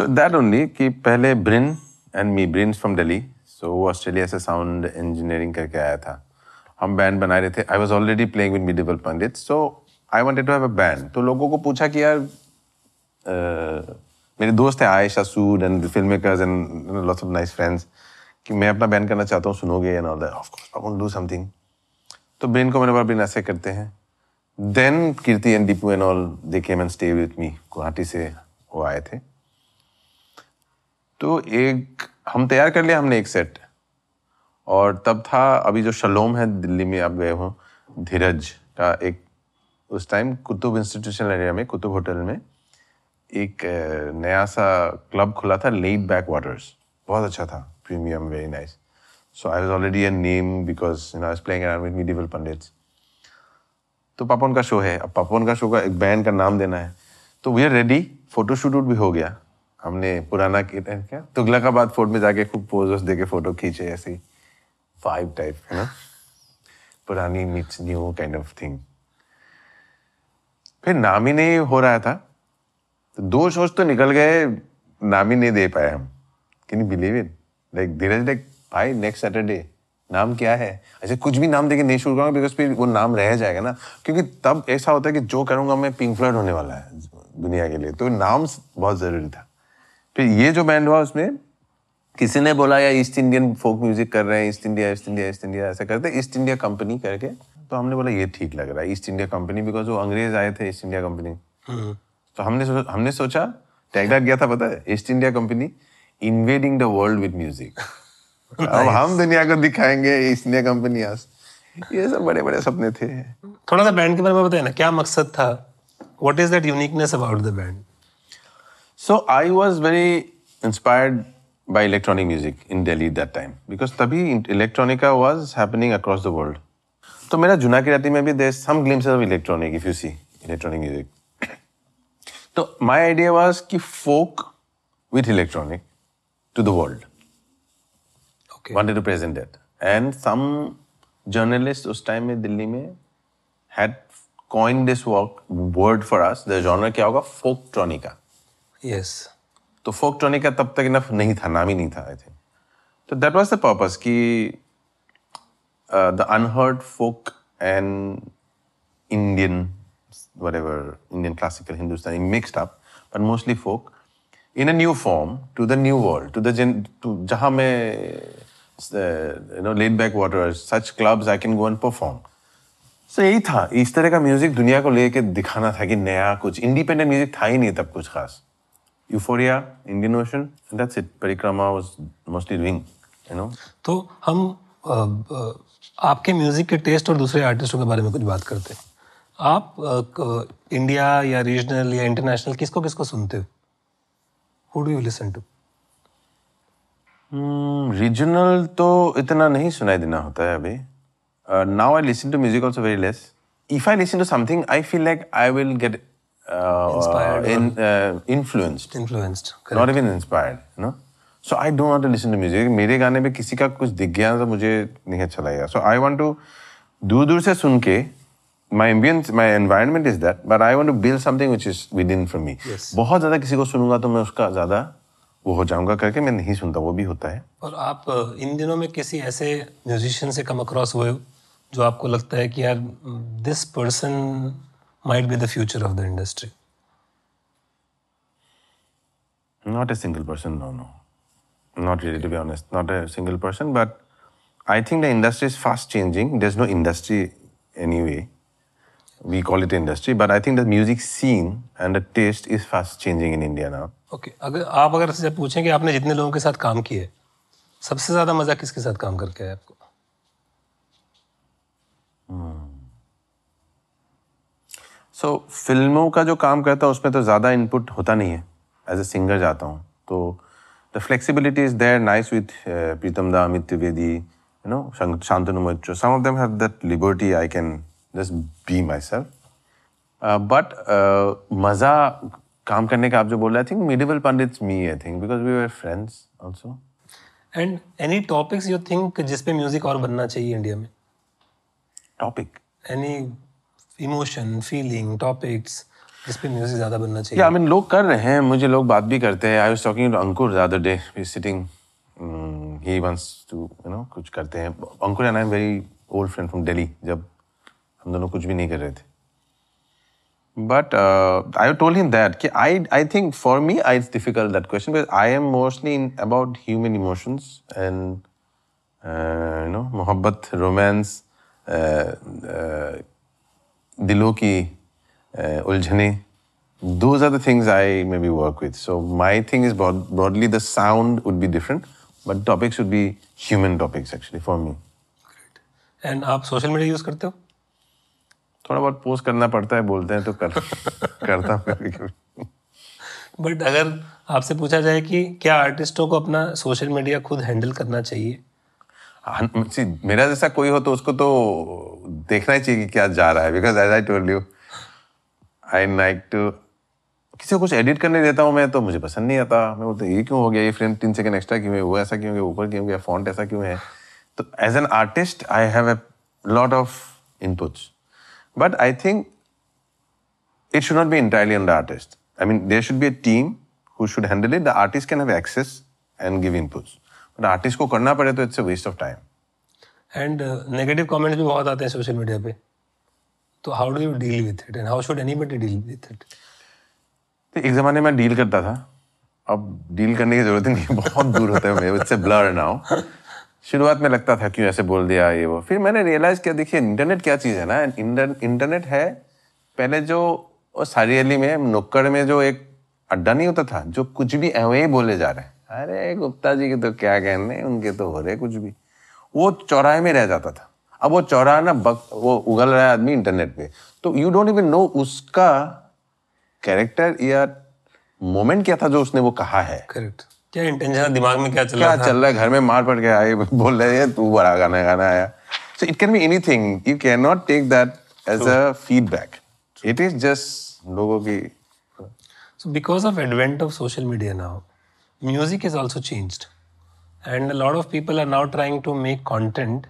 So that only कि पहले Brin and me, Brin from Delhi, so वो ऑस्ट्रेलिया से साउंड इंजीनियरिंग करके आया था. हम बैंड बना रहे थे. I was already playing with medieval Pandit, so I wanted to have a band. तो लोगों को पूछा कि यार मेरे दोस्त हैं Ayesha Sood and film makers and lots of nice friends, कि मैं अपना बैंड करना चाहता हूँ, सुनोगे and all that. Of course I want to do something. तो ब्रेन को मैंने बोला ब्रेन ऐसे करते हैं. Then Kirti and Deepu and all they came and stay with me. Guwahati से वो आए थे. तो एक हम तैयार कर लिया हमने एक सेट. और तब था अभी जो शलोम है दिल्ली में, आप गए हो, धीरज का एक उस टाइम कुतुब इंस्टीट्यूशनल एरिया में, कुतुब होटल में एक नया सा क्लब खुला था, लेड बैक वाटर्स. बहुत अच्छा था, premium, very nice. So I was already a name because I was playing around with medieval pandits. तो पापोन का शो है. अब पापोन का शो का एक बैंड का नाम देना है, तो वी आर रेडी. फोटोशूट भी हो गया. हमने पुराना क्या तुगलकाबाद फोर्ट में जाके खूब पोज दे के फोटो खींचे, ऐसी वाइब टाइप है ना, पुरानी meets new kind of thing. फिर नाम ही नहीं हो रहा था, तो दो शोज तो निकल गए, नाम ही नहीं दे पाए हम. Can you believe it? Like Dheeraj like भाई नेक्स्ट सैटरडे नाम क्या है? अच्छा कुछ भी नाम देके नहीं शुरू करूँगा, बिकॉज फिर वो नाम रह जाएगा ना, क्योंकि तब ऐसा होता है कि जो करूँगा मैं पिंक फ्लॉयड होने वाला है दुनिया के लिए, तो नाम बहुत ज़रूरी था. फिर ये जो बैंड हुआ उसमें किसी ने बोला यार ईस्ट इंडियन फोक म्यूजिक कर रहे हैं, East India East India East India ऐसा करते, ईस्ट इंडिया कंपनी करके. तो हमने बोला ये ठीक लग रहा है ईस्ट इंडिया कंपनी, बिकॉज वो अंग्रेज आए थे ईस्ट इंडिया कंपनी. तो हमने सोचा, टैगलाइन गया था पता है, East India company invading the world with music. अब हम दुनिया को दिखाएंगे ईस्ट इंडिया कंपनी आज. ये सब बड़े बड़े सपने थे. थोड़ा सा बैंड के बारे में बताइए ना, क्या मकसद था? What is that uniqueness about the band? So I was very inspired by electronic music in Delhi that time, because तभी electronica was happening across the world. तो मेरा जुना की राती में भी there some glimpses of electronic, if you see electronic music. तो my idea was कि folk with electronic to the world. Okay, wanted to present that. And some journalist उस टाइम में दिल्ली में had coined this word for us, the genre क्या होगा, फोकट्रॉनिका. Yes, तो फोकट्रॉनिका तब तक इनफ नहीं था, नाम ही नहीं था आई थिंक. तो दैट वाज द पर्पस कि the unheard folk and Indian, whatever, Indian classical, Hindustani mixed up, but mostly folk in a new form to the new world, to the jahan mein you know laid back waters, such clubs I can go and perform. So यही था, इस तरह का music दुनिया को लेके दिखाना था कि नया कुछ. इंडिपेंडेंट म्यूजिक था ही नहीं तब कुछ खास. Euphoria, Indian Ocean, that's it. परिक्रमा was mostly doing, you know. तो हम आपके म्यूजिक के टेस्ट और दूसरे आर्टिस्टों के बारे में कुछ बात करते हैं. आप इंडिया या रीजनल या इंटरनेशनल किसको किसको सुनते हो? Who do you listen to? Regional तो इतना नहीं सुनाई देना होता है अभी. Now I listen to music also very less. If I listen to something, I feel like I will get inspired, influenced. Influenced, correct. Not even inspired, you know. So I don't want to listen to music. मेरे गाने में किसी का कुछ दिख गया तो मुझे नहीं अच्छा लगेगा. So I want to दूर दूर से सुन के, my ambience, my environment is that, but I want to build something which is within from me. Yes. बहुत ज़्यादा किसी को सुनूंगा तो मैं उसका ज़्यादा वो हो जाऊंगा करके मैं नहीं सुनता, वो भी होता है। और आप इन दिनों में किसी ऐसे म्यूजिशियन से कम अक्रॉस हुए हो जो आपको लगता है कि यार this person might be the future of the industry? Not a single person, no. Not really, to be honest. Not a single person, but I think the industry is fast changing. There's no industry anyway. We call it industry, but I think the music scene and the taste is fast changing in India now. Okay. अगर से पूछें कि आपने जितने लोगों के साथ काम किए, सबसे ज़्यादा मज़ा किसके साथ काम करके आया आपको? So फिल्मों का जो काम करता है उसमें तो ज़्यादा इनपुट होता नहीं है. As a singer जाता हूँ तो the flexibility is there, nice with Pritam Da, Amit Trivedi, you know, Shantanu Moitro. Some of them have that liberty. I can just be myself. But मज़ा काम करने का आप जो बोल रहे, I think medieval pundits me, I think, because we were friends also. And any topics you think जिस पे music और बनना चाहिए इंडिया में? Topic? Any emotion, feeling, topics. इस पे म्यूजिक ज़्यादा बनना चाहिए। Yeah, I mean, लोग कर रहे हैं, मुझे लोग बात भी करते हैं। I was talking to Angkur the other day. We were sitting. He wants to, you know, कुछ करते हैं। Angkur and I are very old friend from Delhi. जब हम दोनों कुछ भी नहीं कर रहे थे। But I told him that कि I think for me it's difficult that question because I am mostly in about human emotions and you know मोहब्बत, romance, दिलों की उलझने, those are the things I maybe work with. So my thing is broadly the sound would be different, but topics would be human topics actually for me. Great. And आप social media use करते हो? थोड़ा बहुत post करना पड़ता है, बोलते हैं तो करता हूँ कभी कभी. But अगर आपसे पूछा जाए कि क्या आर्टिस्टों को अपना social media खुद handle करना चाहिए? मेरा जैसा कोई हो तो उसको तो देखना ही चाहिए कि क्या जा रहा है, because as I told you I like to किसी को कुछ एडिट करने देता हूँ मैं तो मुझे पसंद नहीं आता, मैं बोलता ये क्यों हो गया, ये फ्रेम 3 सेकंड एक्स्ट्रा क्यों है, वो ऐसा क्यों है, ऊपर क्यों गया, फॉन्ट ऐसा क्यों है. तो as an artist I have a lot of inputs but I think it should not be entirely on the artist. I mean there should be a team who should handle it. The artist can have access and give inputs but artist को करना पड़े तो it's a waste of time. And negative comments भी बहुत आते हैं social media पे, तो how do you deal with it and how should anybody deal with it? तो एक ज़माने में डील करता था, अब डील करने की ज़रूरत ही नहीं, बहुत दूर होता है मेरे, इट्स अ ब्लर नाउ. शुरुआत में लगता था क्यों ऐसे बोल दिया ये वो, फिर मैंने रियलाइज़ किया देखिए इंटरनेट क्या चीज़ है ना. इंटरनेट है, पहले जो सारीअली में नुक्कड़ में जो एक अड्डा नहीं होता था जो कुछ भी ऐसे ही बोले जा रहे हैं, अरे गुप्ता जी के तो क्या कहने, उनके तो हो रहे कुछ भी, वो चौराहे में रह जाता था. अब वो चौराहा ना वो उगल रहा है आदमी इंटरनेट पे, तो यू डोंट इवन नो उसका कैरेक्टर या मोमेंट क्या था जो उसने वो कहा है. करेक्ट. क्या इंटेंशन, दिमाग में क्या चल रहा है, क्या चल रहा है, घर में मार पड़ गया, आए बोल रहे हैं तू बड़ा गाना गाना आया. So it can be anything, you can not take that as a feedback, it is just लोगों की. So because of advent of social media now music is also changed and a lot of people are now trying to make content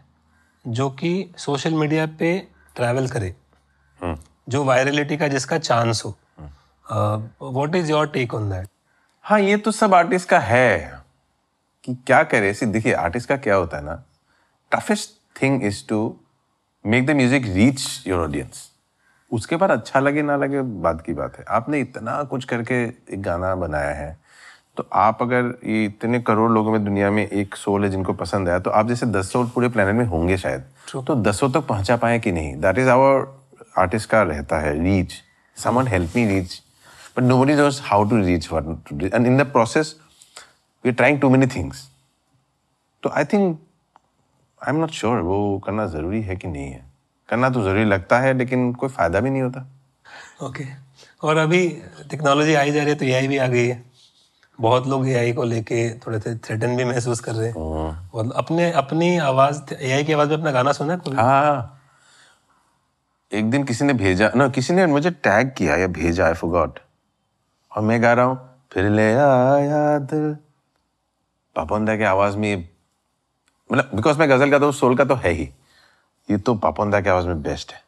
जो कि social media पे travel करे, जो virality का जिसका chance हो. What is your take on that? हाँ ये तो सब आर्टिस्ट का है कि क्या करे. सी देखिए आर्टिस्ट का क्या होता है ना, toughest thing is to make the music reach your audience. उसके बाद अच्छा लगे ना लगे बात की बात है, आपने इतना कुछ करके एक गाना बनाया है तो आप अगर ये इतने करोड़ लोगों में दुनिया में एक सोल है जिनको पसंद आया तो आप जैसे 10 सोल पूरे प्लेनेट में होंगे शायद, तो 10 तक तो पहुंचा पाए कि नहीं, दैट इज आवर आर्टिस्ट का रहता है reach. Someone help me reach but nobody knows how to reach and in the process we are trying to many things. तो I think I am not sure वो करना ज़रूरी है कि नहीं है. करना तो ज़रूरी लगता है लेकिन कोई फ़ायदा भी नहीं होता. ओके और अभी टेक्नोलॉजी आई जा रही है तो यही भी आ गई है, बहुत लोग एआई को लेके थोड़े से थ्रेटन भी महसूस कर रहे हैं. और अपनी आवाज एआई की आवाज में अपना गाना सुना है? हाँ एक दिन किसी ने भेजा ना, किसी ने मुझे टैग किया या भेजा, आई फॉरगॉट, और मैं गा रहा हूँ फिर ले आया दिल पापोन दा के आवाज में, मतलब बिकॉज मैं गजल गाता हूँ, सोल का तो है ही, ये तो पापोन दा के आवाज में बेस्ट है.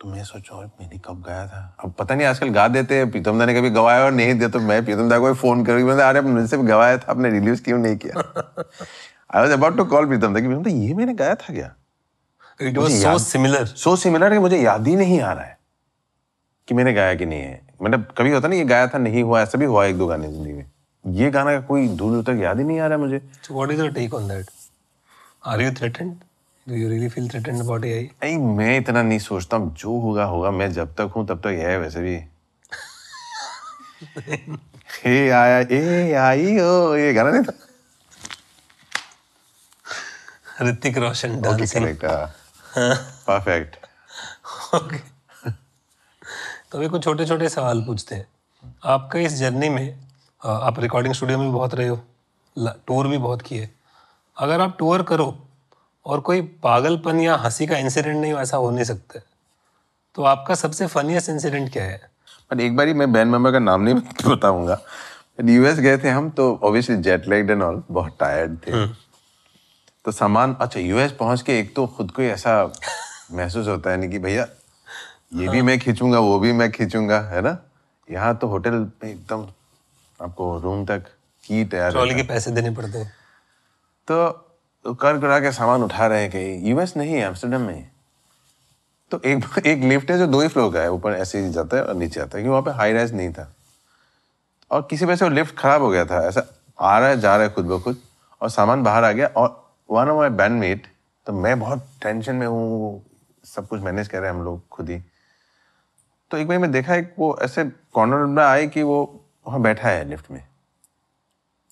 तो मैं सोचा मैंने कब गाया था, अब पता नहीं आजकल गा देते हैं। प्रीतम दा ने कभी गवाया और नहीं दिया तो मैं प्रीतम दा को फोन करके बोला अरे मुझसे गवाया था आपने रिलीज क्यों नहीं किया। I was about to call Pritam da कि प्रीतम दा ये मैंने गाया था क्या, इट वाज सो सिमिलर कि मुझे याद ही नहीं आ रहा है कि मैंने गाया कि नहीं है। मतलब कभी होता ना ये गाया था नहीं हुआ, ऐसा भी हुआ एक दो गाने जिंदगी में, ये गाना का कोई दूर तक याद ही नहीं आ रहा मुझे। So what is your take on that, are you threatened? Do you really feel threatened about AI? नहीं, मैं इतना नहीं सोचता हूँ, जो होगा होगा, मैं जब तक हूँ तब तक यह है वैसे भी। हे आया ए आई ओ ये गाना नहीं था Hrithik Roshan dancing. Perfect. Okay, तो अभी कुछ छोटे छोटे सवाल पूछते हैं। आपका इस जर्नी में आप रिकॉर्डिंग स्टूडियो में भी बहुत रहे हो, टूर भी बहुत किए, अगर आप टूर करो और कोई पागलपन या हंसी का इंसिडेंट नहीं, ऐसा हो नहीं सकता, तो आपका सबसे फनीस्ट इंसिडेंट क्या है? पर एक बारी मैं बैंड मेंबर का नाम नहीं बताऊंगा, यूएस गए थे हम, तो obviously jet lagged and all, बहुत टायर्ड थे, तो सामान, अच्छा यूएस पहुंच के एक तो खुद को ऐसा महसूस होता है नहीं कि भैया ये भी मैं खींचूंगा वो भी मैं खींचूंगा, है ना। यहाँ तो होटल में एकदम आपको रूम तक ही ट्रॉली के पैसे देने पड़ते हैं, तो कर करा के सामान उठा रहे हैं कहीं, यूएस नहीं एम्स्टर्डम में, तो एक लिफ्ट है जो 2 ही फ्लोर का है, ऊपर ऐसे ही जाता है और नीचे आता है, क्योंकि वहाँ पे हाई राइज नहीं था, और किसी वजह से वो लिफ्ट खराब हो गया था, ऐसा आ रहा है जा रहा है खुद ब खुद, और सामान बाहर आ गया, और वन ऑफ माई बैंडमेट, तो मैं बहुत टेंशन में हूँ, सब कुछ मैनेज कर रहे हैं हम लोग खुद ही, तो एक बार मैं देखा एक वो ऐसे कॉर्नर में आए कि वो वहाँ बैठा है लिफ्ट में,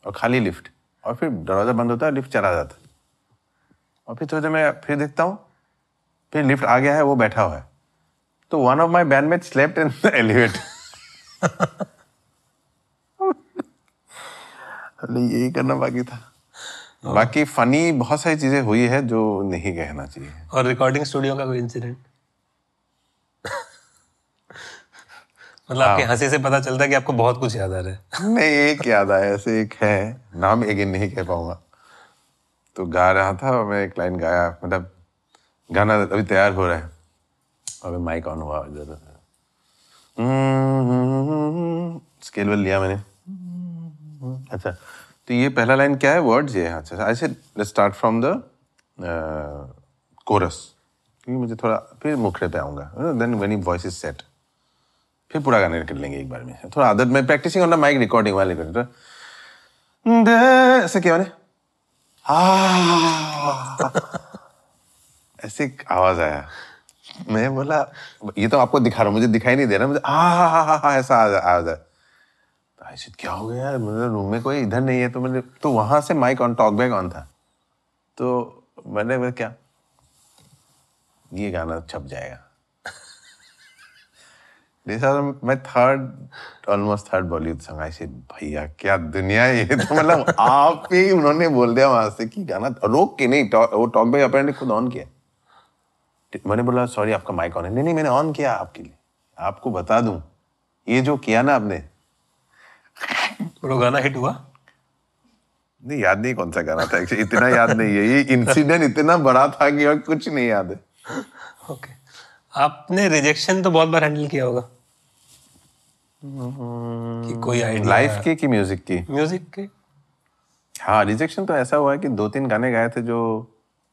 और खाली लिफ्ट, और फिर दरवाज़ा बंद होता है, लिफ्ट चला जाता है, और फिर थोड़ी देर मैं फिर देखता हूँ, फिर लिफ्ट आ गया है, वो बैठा हुआ है, तो one of my bandmate slept in the elevator. यही करना बाकी था। बाकी फनी बहुत सारी चीजें हुई है जो नहीं कहना चाहिए। और रिकॉर्डिंग स्टूडियो का कोई इंसिडेंट? मतलब आपके हंसी से पता चलता है कि आपको बहुत कुछ याद आ रहा है। नहीं, एक याद आया, ऐसे एक है, नाम अगेन नहीं कह पाऊंगा, तो गा रहा था और मैं एक लाइन गाया, मतलब गाना अभी तैयार हो रहा है, अभी माइक ऑन हुआ, स्केल वेल लिया मैंने, अच्छा तो ये पहला लाइन क्या है, वर्ड्स ये है, अच्छा I said let's start from the chorus, क्योंकि मुझे थोड़ा फिर मुखड़े पे आऊँगा, then when he voice is set फिर पूरा गाने कर लेंगे एक बार में, थोड़ा आदत में practising on the mic recording वाले कर, ऐसे क्या मैंने ऐसे आवाज आया, मैं बोला ये तो आपको दिखा रहा हूँ, मुझे दिखाई नहीं दे रहा, मुझे आ ऐसा आवाज आया, तो क्या हो गया यार, मतलब रूम में कोई इधर नहीं है, तो मैंने तो वहां से mic on talk back on था, तो मैंने क्या ये गाना छप जाएगा। मैं third Bollywood song, I say भैया क्या दुनिया ये, तो मतलब आप ही उन्होंने बोल दिया वहां से कि गाना रोक के नहीं, वो टॉक बैक अपने खुद ऑन किया, मैंने बोला सॉरी आपका माइक ऑन है, नहीं नहीं मैंने ऑन किया आपके लिए, आपको बता दूं ये जो किया ना आपने, गाना हिट हुआ नहीं, याद नहीं कौन सा गाना था, इतना याद नहीं है, ये इंसिडेंट इतना बड़ा था कि और कुछ नहीं याद है। ओके, आपने रिजेक्शन तो बहुत बार हैंडल किया होगा कि कोई आइडिया लाइफ के कि म्यूजिक की? म्यूजिक के, हाँ। रिजेक्शन तो ऐसा हुआ है कि 2-3 गाने गाए थे जो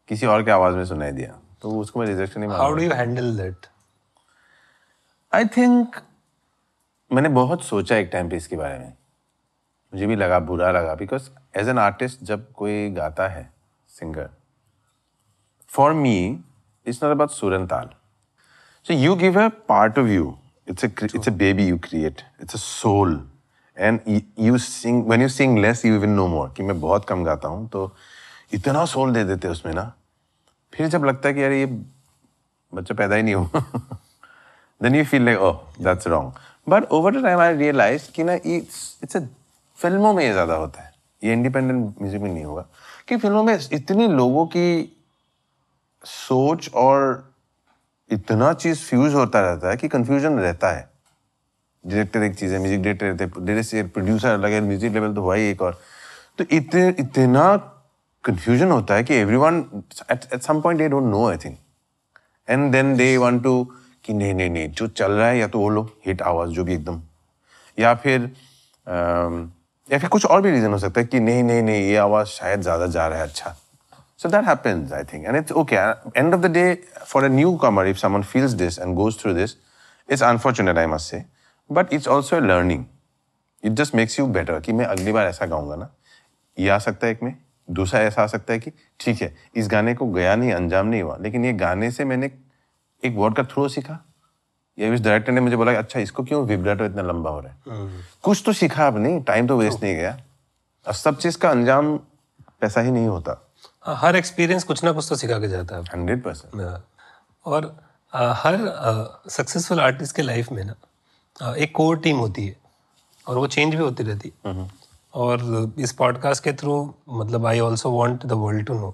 किसी और के आवाज में सुनाई दिया, तो उसको मैं रिजेक्शन नहीं मानता। How do you handle that? I think मैंने बहुत सोचा एक टाइम पे इसके बारे में, मुझे भी लगा बुरा लगा, बिकॉज एज एन आर्टिस्ट जब कोई गाता है singer, for me it's not about सुर एंड ताल, so you give a part of you, it's a baby you create, it's a soul, and you sing, when you sing less you even know more, कि मैं बहुत कम गाता हूँ तो इतना soul दे देते उसमें ना, फिर जब लगता है कि यार ये बच्चा पैदा ही नहीं हो, then you feel like oh that's wrong, but over the time I realized कि ना it's a फिल्मों में ये ज़्यादा होता है, ये इंडिपेंडेंट म्यूजिक में नहीं होगा, कि फिल्मों में इतने लोगों की सोच और इतना चीज फ्यूज होता रहता है कि कंफ्यूजन रहता है। डायरेक्टर एक चीज है, म्यूजिक डायरेक्टर, प्रोड्यूसर अलग है, म्यूजिक लेवल तो हुआ ही एक और, तो इतना कंफ्यूजन होता है कि everyone at some point they don't know I think, and then they want to कि नहीं नहीं नहीं जो चल रहा है या तो वो लो हिट आवाज़ जो भी एकदम, या फिर कुछ और भी रीज़न हो सकता है कि नहीं नहीं नहीं ये आवाज़ शायद ज़्यादा जा रहा है अच्छा. So that happens, I think, and it's okay. End of the day, for a newcomer, if someone feels this and goes through this, it's unfortunate, I must say, but it's also a learning. It just makes you better. कि मैं अगली बार ऐसा गाऊँगा ना, ये आ सकता है एक में, दूसरा ऐसा आ सकता है कि ठीक है, इस गाने को गया नहीं, अंजाम नहीं हुआ, लेकिन ये गाने से मैंने एक वर्ड का थ्रो सीखा, या इस डायरेक्टर ने मुझे बोला अच्छा इसको क्यों विब्रेटो इतना लंबा हो रहा है, कुछ तो सीखा आपने, टाइम तो वेस्ट नहीं गया. और सब चीज़ का अंजाम पैसा ही नहीं होता. हर एक्सपीरियंस कुछ ना कुछ तो सिखा के जाता है. 100%. और हर सक्सेसफुल आर्टिस्ट के लाइफ में ना एक कोर टीम होती है और वो चेंज भी होती रहती है. और इस पॉडकास्ट के थ्रू मतलब I also want the world to know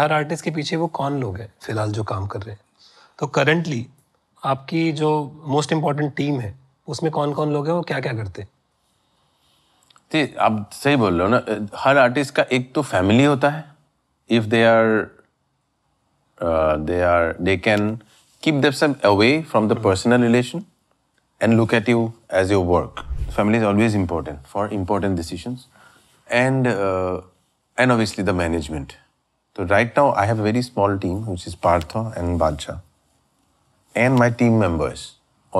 हर आर्टिस्ट के पीछे वो कौन लोग हैं फिलहाल जो काम कर रहे हैं. तो करंटली आपकी जो मोस्ट इम्पॉर्टेंट टीम है उसमें कौन कौन लोग हैं, वो क्या क्या करते हैं? ठीक, आप सही बोल रहे हो ना. हर आर्टिस्ट का एक तो फैमिली होता है. If they can keep themselves away from the personal relation and look at you as your work. Family is always important for important decisions, and obviously the management. So right now I have a very small team, which is Partho and Badshah, and my team members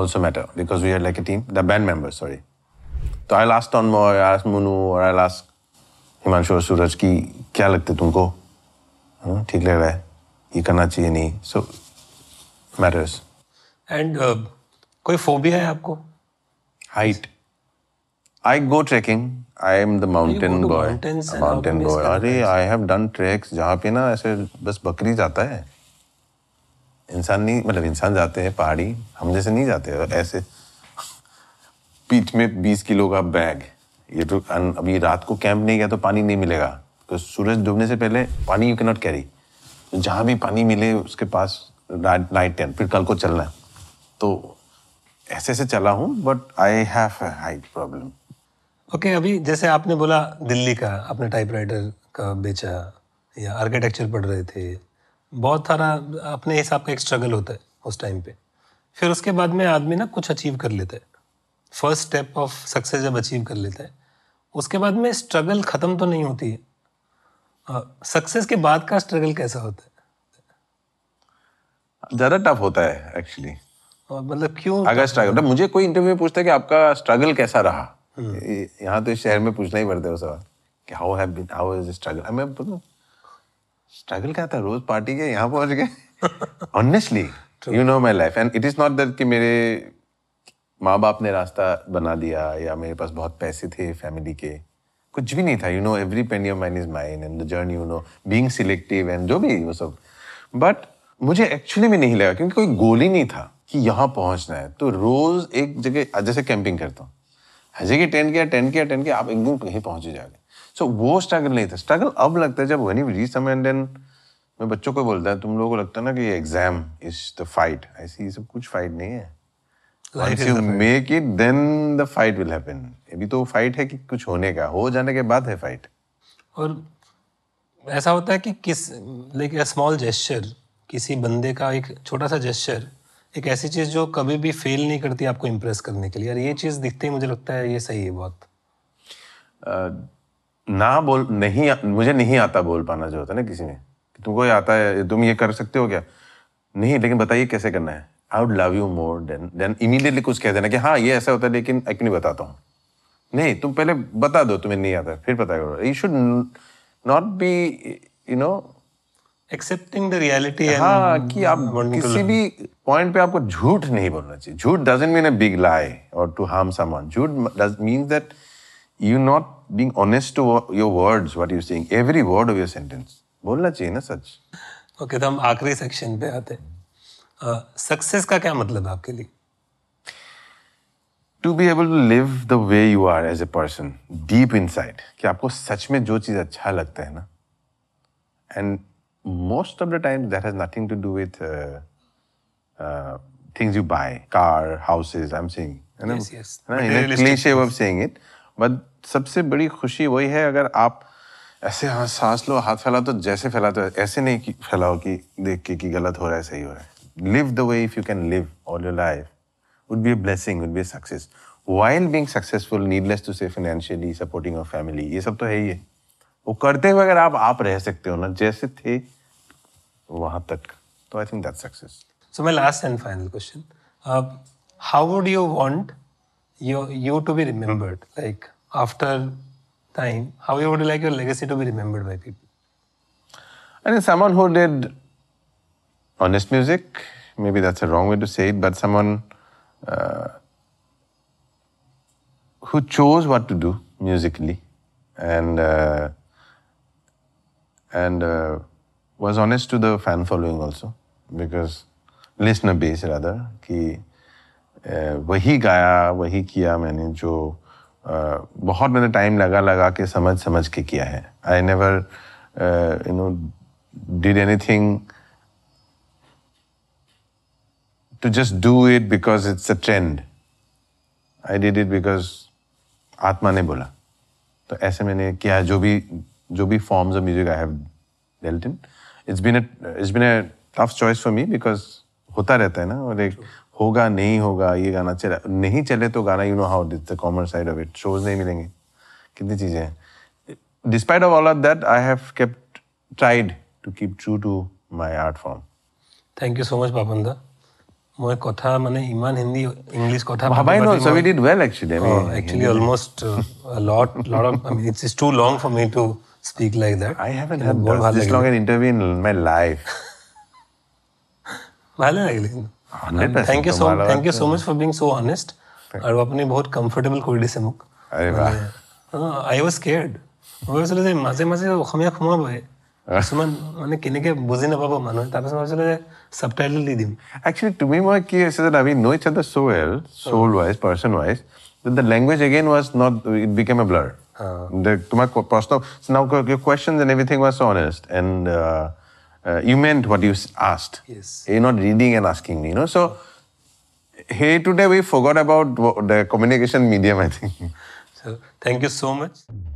also matter because we are like a team. The band members, sorry. So I'll ask Tonmo, I'll ask Munu, or I'll ask Himanshu or Suraj ki क्या लगता है तुमको, ठीक लग रहा है, ये करना चाहिए नहीं. So matters. एंड कोई फोबिया है आपको? Height. I go trekking. I am the mountain boy. अरे आई हैव डन ट्रैक्स जहाँ पे ना ऐसे बस बकरी जाता है, इंसान नहीं, मतलब इंसान जाते हैं पहाड़ी, हम जैसे नहीं जाते. ऐसे पीठ में 20 किलो का बैग, ये तो अभी रात को कैंप नहीं गया तो पानी नहीं मिलेगा, तो सूरज डूबने से पहले पानी यू कैन नॉट कैरी. जहाँ भी पानी मिले उसके पास नाइट टेंट, फिर कल को चलना है. तो ऐसे ऐसे चला हूँ, but I have a height problem. Okay, अभी जैसे आपने बोला दिल्ली का आपने टाइपराइटर का बेचा या आर्किटेक्चर पढ़ रहे थे, बहुत सारा अपने हिसाब का एक स्ट्रगल होता है उस टाइम पे. फिर उसके बाद में आदमी ना कुछ अचीव कर लेता है, फर्स्ट स्टेप ऑफ सक्सेस जब अचीव कर लेता है, उसके बाद में स्ट्रगल ख़त्म तो नहीं होती है. सक्सेस के बाद का स्ट्रगल कैसा होता है? ज़्यादा टफ होता है एक्चुअली. मतलब क्यों? अगर स्ट्रगल, मुझे कोई इंटरव्यू में पूछता है कि आपका स्ट्रगल कैसा रहा, यहाँ तो इस शहर में पूछना ही पड़ता है वो सवाल कि हाउ हैव बीन स्ट्रगल. मैं बोलूँ स्ट्रगल क्या था, रोज पार्टी के यहाँ पहुँच गए. Honestly you know my life, and it is not that कि मेरे माँ बाप ने रास्ता बना दिया या मेरे पास बहुत पैसे थे फैमिली के, कुछ भी नहीं था. You know every penny of mine is mine and the journey, you know being selective and जो भी वो सब. बट मुझे एक्चुअली में नहीं लगा क्योंकि कोई गोल ही नहीं था कि यहाँ पहुँचना है. तो रोज़ एक जगह, जैसे कैंपिंग करता हूँ, हर जगह टेंट किया, आप एकदम कहीं पहुँचे जाके. सो वो स्ट्रगल नहीं था. स्ट्रगल अब लगता है जब वही रीच सम, एंड देन मैं बच्चों को बोलता है तुम लोगों को लगता है ना कि ये एग्जाम इज द फाइट, ऐसी ये सब कुछ फाइट नहीं है. Once you make it, then the fight will happen. अभी तो फाइट है कि कुछ होने का, हो जाने के बाद है फाइट. और ऐसा होता है कि किस लाइक अ स्मॉल जेस्चर, किसी बंदे का एक छोटा सा जेस्चर, एक ऐसी चीज़ जो कभी भी फेल नहीं करती आपको इम्प्रेस करने के लिए. और ये चीज़ दिखते ही मुझे लगता है ये सही है बहुत. मुझे नहीं आता बोल पाना, जो होता है ना किसी में तुमको ये आता है, तुम ये कर सकते हो क्या, नहीं लेकिन बताइए कैसे करना है. I would love you more than immediately कुछ कह देना कि हाँ ये ऐसा होता है लेकिन एक्चुअली बताता हूँ. नहीं, तुम पहले बता दो तुम्हें नहीं आता फिर पता करो. You should not be you know accepting the reality. हाँ, कि आप किसी भी पॉइंट पे आपको झूठ नहीं बोलना चाहिए. झूठ doesn't mean a big lie or to harm someone. झूठ does mean that you not being honest to your words, what you saying, every word of your sentence. बोलना चाहिए ना सच. Okay, तो हम आखिरी सेक्शन पे आते हैं. सक्सेस का क्या मतलब है आपके लिए? To be able to live the way you are as a person deep inside, कि आपको सच में जो चीज़ अच्छा लगता है ना, and most of the time that has nothing to do with things you buy, car, houses. I am saying in a cliche way of saying it, but सबसे बड़ी खुशी वही है अगर आप ऐसे हाँ सांस लो, हाथ फैलाओ तो जैसे फैलाते हो, ऐसे नहीं फैलाओ कि देख के कि गलत हो रहा है सही हो रहा है. live the way, if you can live all your life, would be a blessing, would be a success. While being successful, needless to say, financially, supporting your family, ये सब तो है ही है. वो करते हुए अगर आप रह सकते हो ना जैसे थे वहाँ तक, तो I think that's success. So my last and final question: how would you want you to be remembered? Like after time, how you would like your legacy to be remembered by people? I think someone who did honest music. Maybe that's a wrong way to say it, but someone who chose what to do musically and was honest to the fan following also, because listener base rather, कि वही गाया वही किया मैंने जो बहुत मैंने time लगा के समझ के किया है. I never did anything to just do it because it's a trend. I did it because आत्मा ने बोला. तो ऐसे मैंने किया. जो भी forms of music I have dealt in, it's been a tough choice for me, because होता रहता है ना, और एक होगा नहीं होगा, ये गाना चला नहीं चले तो गाना, you know how it's the commerce side of it, shows नहीं मिलेंगे, कितनी चीजें हैं. Despite of all of that, I have tried to keep true to my art form. Thank you so much, Papanda. मोर कथा माने इमान हिंदी इंग्लिश कथा भाई no. So we did well actually. Actually almost a lot of, I mean it's too long for me to speak like that. I haven't had this long an interview in my life. वाला लगे. Thank you so much for being so honest. और अपनी बहुत comfortable कोडी से मुक. अरे वाह. I was scared. मुझे चले मजे खमिया खुमा भाई. सुमन माने किने के बुझे ना पापा मानो तापस मार चले सबटाइटल दी दिम. Actually to me more key is that we know each other so well, soul wise, person wise, that the language again was not, it became a blur. तुम्हारा प्रश्न, so now your questions and everything was honest, and you meant what you asked. Yes. You're not reading and asking me, you know. So here today we forgot about the communication medium, I think. So thank you so much.